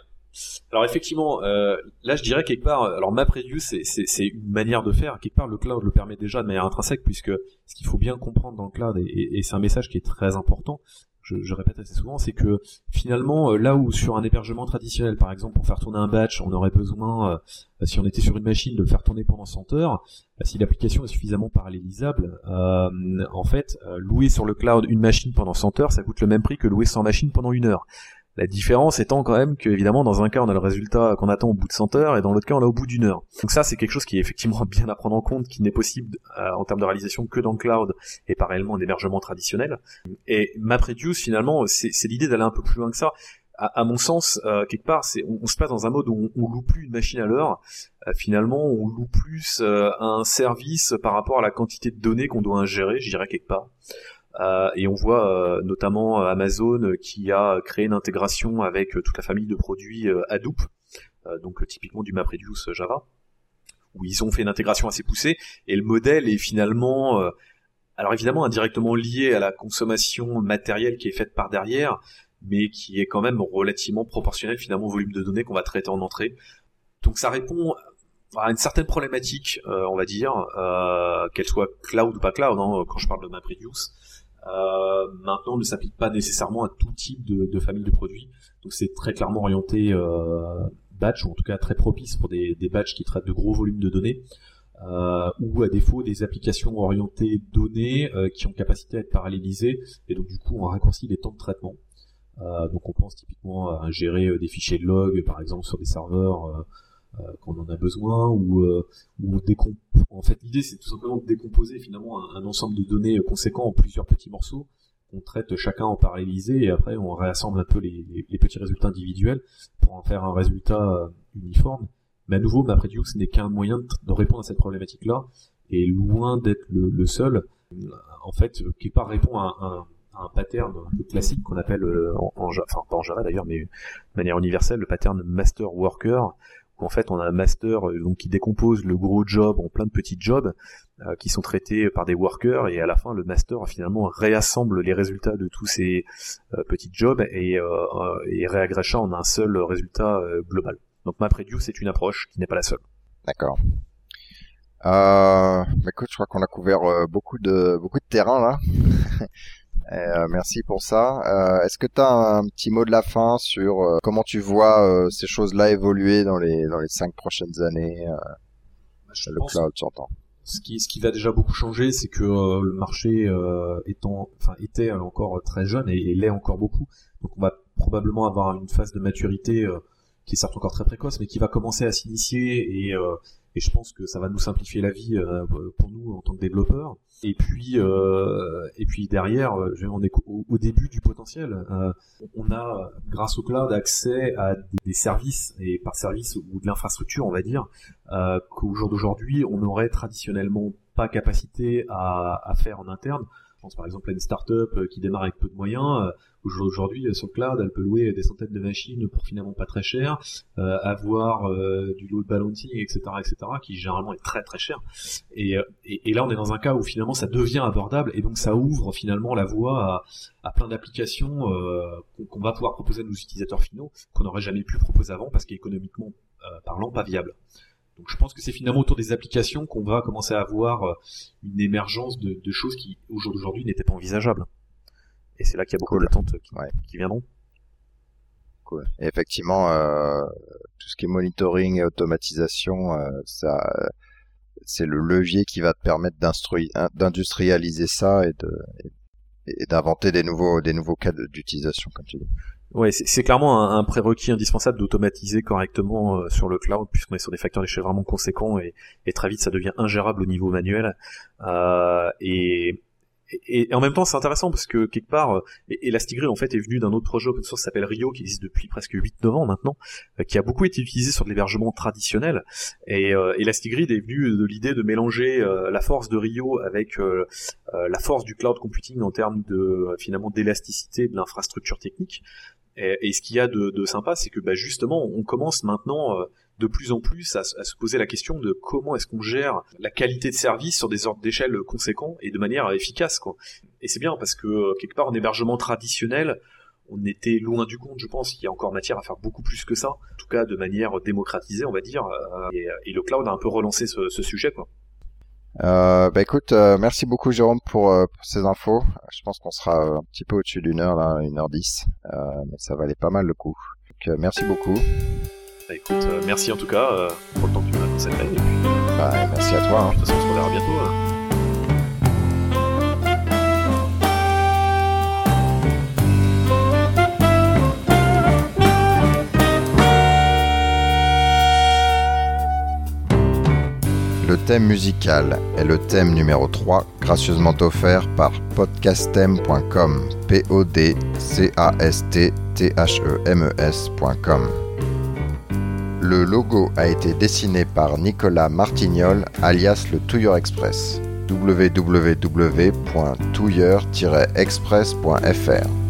Alors effectivement, là je dirais quelque part, alors MapReduce c'est une manière de faire, quelque part le cloud le permet déjà de manière intrinsèque, puisque ce qu'il faut bien comprendre dans le cloud, et c'est un message qui est très important, je répète assez souvent, c'est que finalement, là où sur un hébergement traditionnel, par exemple, pour faire tourner un batch, on aurait besoin, si on était sur une machine, de le faire tourner pendant 100 heures, si l'application est suffisamment parallélisable, en fait, louer sur le cloud une machine pendant 100 heures, ça coûte le même prix que louer 100 machines pendant 1 heure. La différence étant quand même que, évidemment, dans un cas, on a le résultat qu'on attend au bout de 100 heures, et dans l'autre cas, on l'a au bout d'1 heure. Donc ça, c'est quelque chose qui est effectivement bien à prendre en compte, qui n'est possible en termes de réalisation que dans le cloud, et pas réellement en hébergement traditionnel. Et MapReduce, finalement, c'est l'idée d'aller un peu plus loin que ça. À mon sens, quelque part, on se place dans un mode où on loue plus une machine à l'heure. Finalement, on loue plus un service par rapport à la quantité de données qu'on doit ingérer, je dirais quelque part. Et on voit notamment Amazon qui a créé une intégration avec toute la famille de produits Hadoop, donc typiquement du MapReduce Java, où ils ont fait une intégration assez poussée, et le modèle est finalement, alors évidemment indirectement lié à la consommation matérielle qui est faite par derrière, mais qui est quand même relativement proportionnel finalement au volume de données qu'on va traiter en entrée. Donc ça répond à une certaine problématique, on va dire, qu'elle soit cloud ou pas cloud, hein, quand je parle de MapReduce. Maintenant, ne s'applique pas nécessairement à tout type de famille de produits. Donc, c'est très clairement orienté batch, ou en tout cas très propice pour des batchs qui traitent de gros volumes de données, ou à défaut des applications orientées données qui ont capacité à être parallélisées, et donc du coup, on raccourcit les temps de traitement. Donc, on pense typiquement à gérer des fichiers de log, par exemple, sur des serveurs quand on en a besoin, ou en fait l'idée c'est tout simplement de décomposer finalement un ensemble de données conséquents en plusieurs petits morceaux qu'on traite chacun en parallélisé, et après on réassemble un peu les petits résultats individuels pour en faire un résultat uniforme. Mais à nouveau, MapReduce n'est qu'un moyen de répondre à cette problématique là, et loin d'être le seul, en fait, qui part répond à un pattern un peu classique qu'on appelle enfin pas en Java d'ailleurs, mais de manière universelle, le pattern master worker. En fait, on a un master donc qui décompose le gros job en plein de petits jobs qui sont traités par des workers, et à la fin, le master finalement réassemble les résultats de tous ces petits jobs et réagrège ça en un seul résultat global. Donc MapReduce, c'est une approche qui n'est pas la seule. D'accord. Écoute, je crois qu'on a couvert beaucoup de terrain là. Merci pour ça. Est-ce que tu as un petit mot de la fin sur comment tu vois ces choses-là évoluer dans les 5 prochaines années, le cloud, j'entends. Ce qui va déjà beaucoup changer, c'est que le marché était encore très jeune et l'est encore beaucoup. Donc on va probablement avoir une phase de maturité qui est certes encore très précoce, mais qui va commencer à s'initier, et je pense que ça va nous simplifier la vie pour nous en tant que développeurs. Et puis derrière, on est au début du potentiel. On a, grâce au cloud, accès à des services, et par service ou de l'infrastructure, on va dire, qu'au jour d'aujourd'hui, on n'aurait traditionnellement pas capacité à faire en interne. Je pense par exemple à une start-up qui démarre avec peu de moyens. Aujourd'hui, sur le cloud, elle peut louer des centaines de machines pour finalement pas très cher, avoir du load balancing, etc., qui généralement est très très cher. Et là, on est dans un cas où finalement ça devient abordable, et donc ça ouvre finalement la voie à plein d'applications qu'on va pouvoir proposer à nos utilisateurs finaux, qu'on n'aurait jamais pu proposer avant, parce qu'économiquement parlant, pas viable. Donc je pense que c'est finalement autour des applications qu'on va commencer à avoir une émergence de choses qui, au jour d'aujourd'hui, n'étaient pas envisageables. Et c'est là qu'il y a beaucoup d'attentes qui viendront. Cool. Et effectivement, tout ce qui est monitoring et automatisation, c'est le levier qui va te permettre d'industrialiser ça et d'inventer des nouveaux cas d'utilisation, comme tu dis. Ouais, c'est clairement un prérequis indispensable d'automatiser correctement sur le cloud, puisqu'on est sur des facteurs d'échelle vraiment conséquents, et très vite ça devient ingérable au niveau manuel. Et en même temps, c'est intéressant parce que quelque part, Elastic Grid en fait est venu d'un autre projet open source qui s'appelle Rio, qui existe depuis presque 8-9 ans maintenant, qui a beaucoup été utilisé sur de l'hébergement traditionnel. Et Elastic Grid est venu de l'idée de mélanger la force de Rio avec la force du cloud computing en termes de finalement d'élasticité de l'infrastructure technique. Et ce qu'il y a de sympa, c'est que justement, on commence maintenant de plus en plus à se poser la question de comment est-ce qu'on gère la qualité de service sur des ordres d'échelle conséquents et de manière efficace, quoi. Et c'est bien parce que quelque part en hébergement traditionnel, on était loin du compte, je pense. Il y a encore matière à faire beaucoup plus que ça, en tout cas de manière démocratisée, on va dire. Et le cloud a un peu relancé ce sujet, quoi. Écoute, merci beaucoup Jérôme pour ces infos. Je pense qu'on sera un petit peu au-dessus d'une heure, là, 1h10, mais ça valait pas mal le coup. Donc merci beaucoup. Écoute, merci en tout cas pour le temps que tu m'as consacré. Et puis, merci à toi. De toute façon, on se reverra bientôt. Le thème musical est le thème numéro 3, gracieusement offert par podcastthemes.com, podcastthemes.com. Le logo a été dessiné par Nicolas Martignol, alias le Touilleur Express, www.touilleur-express.fr.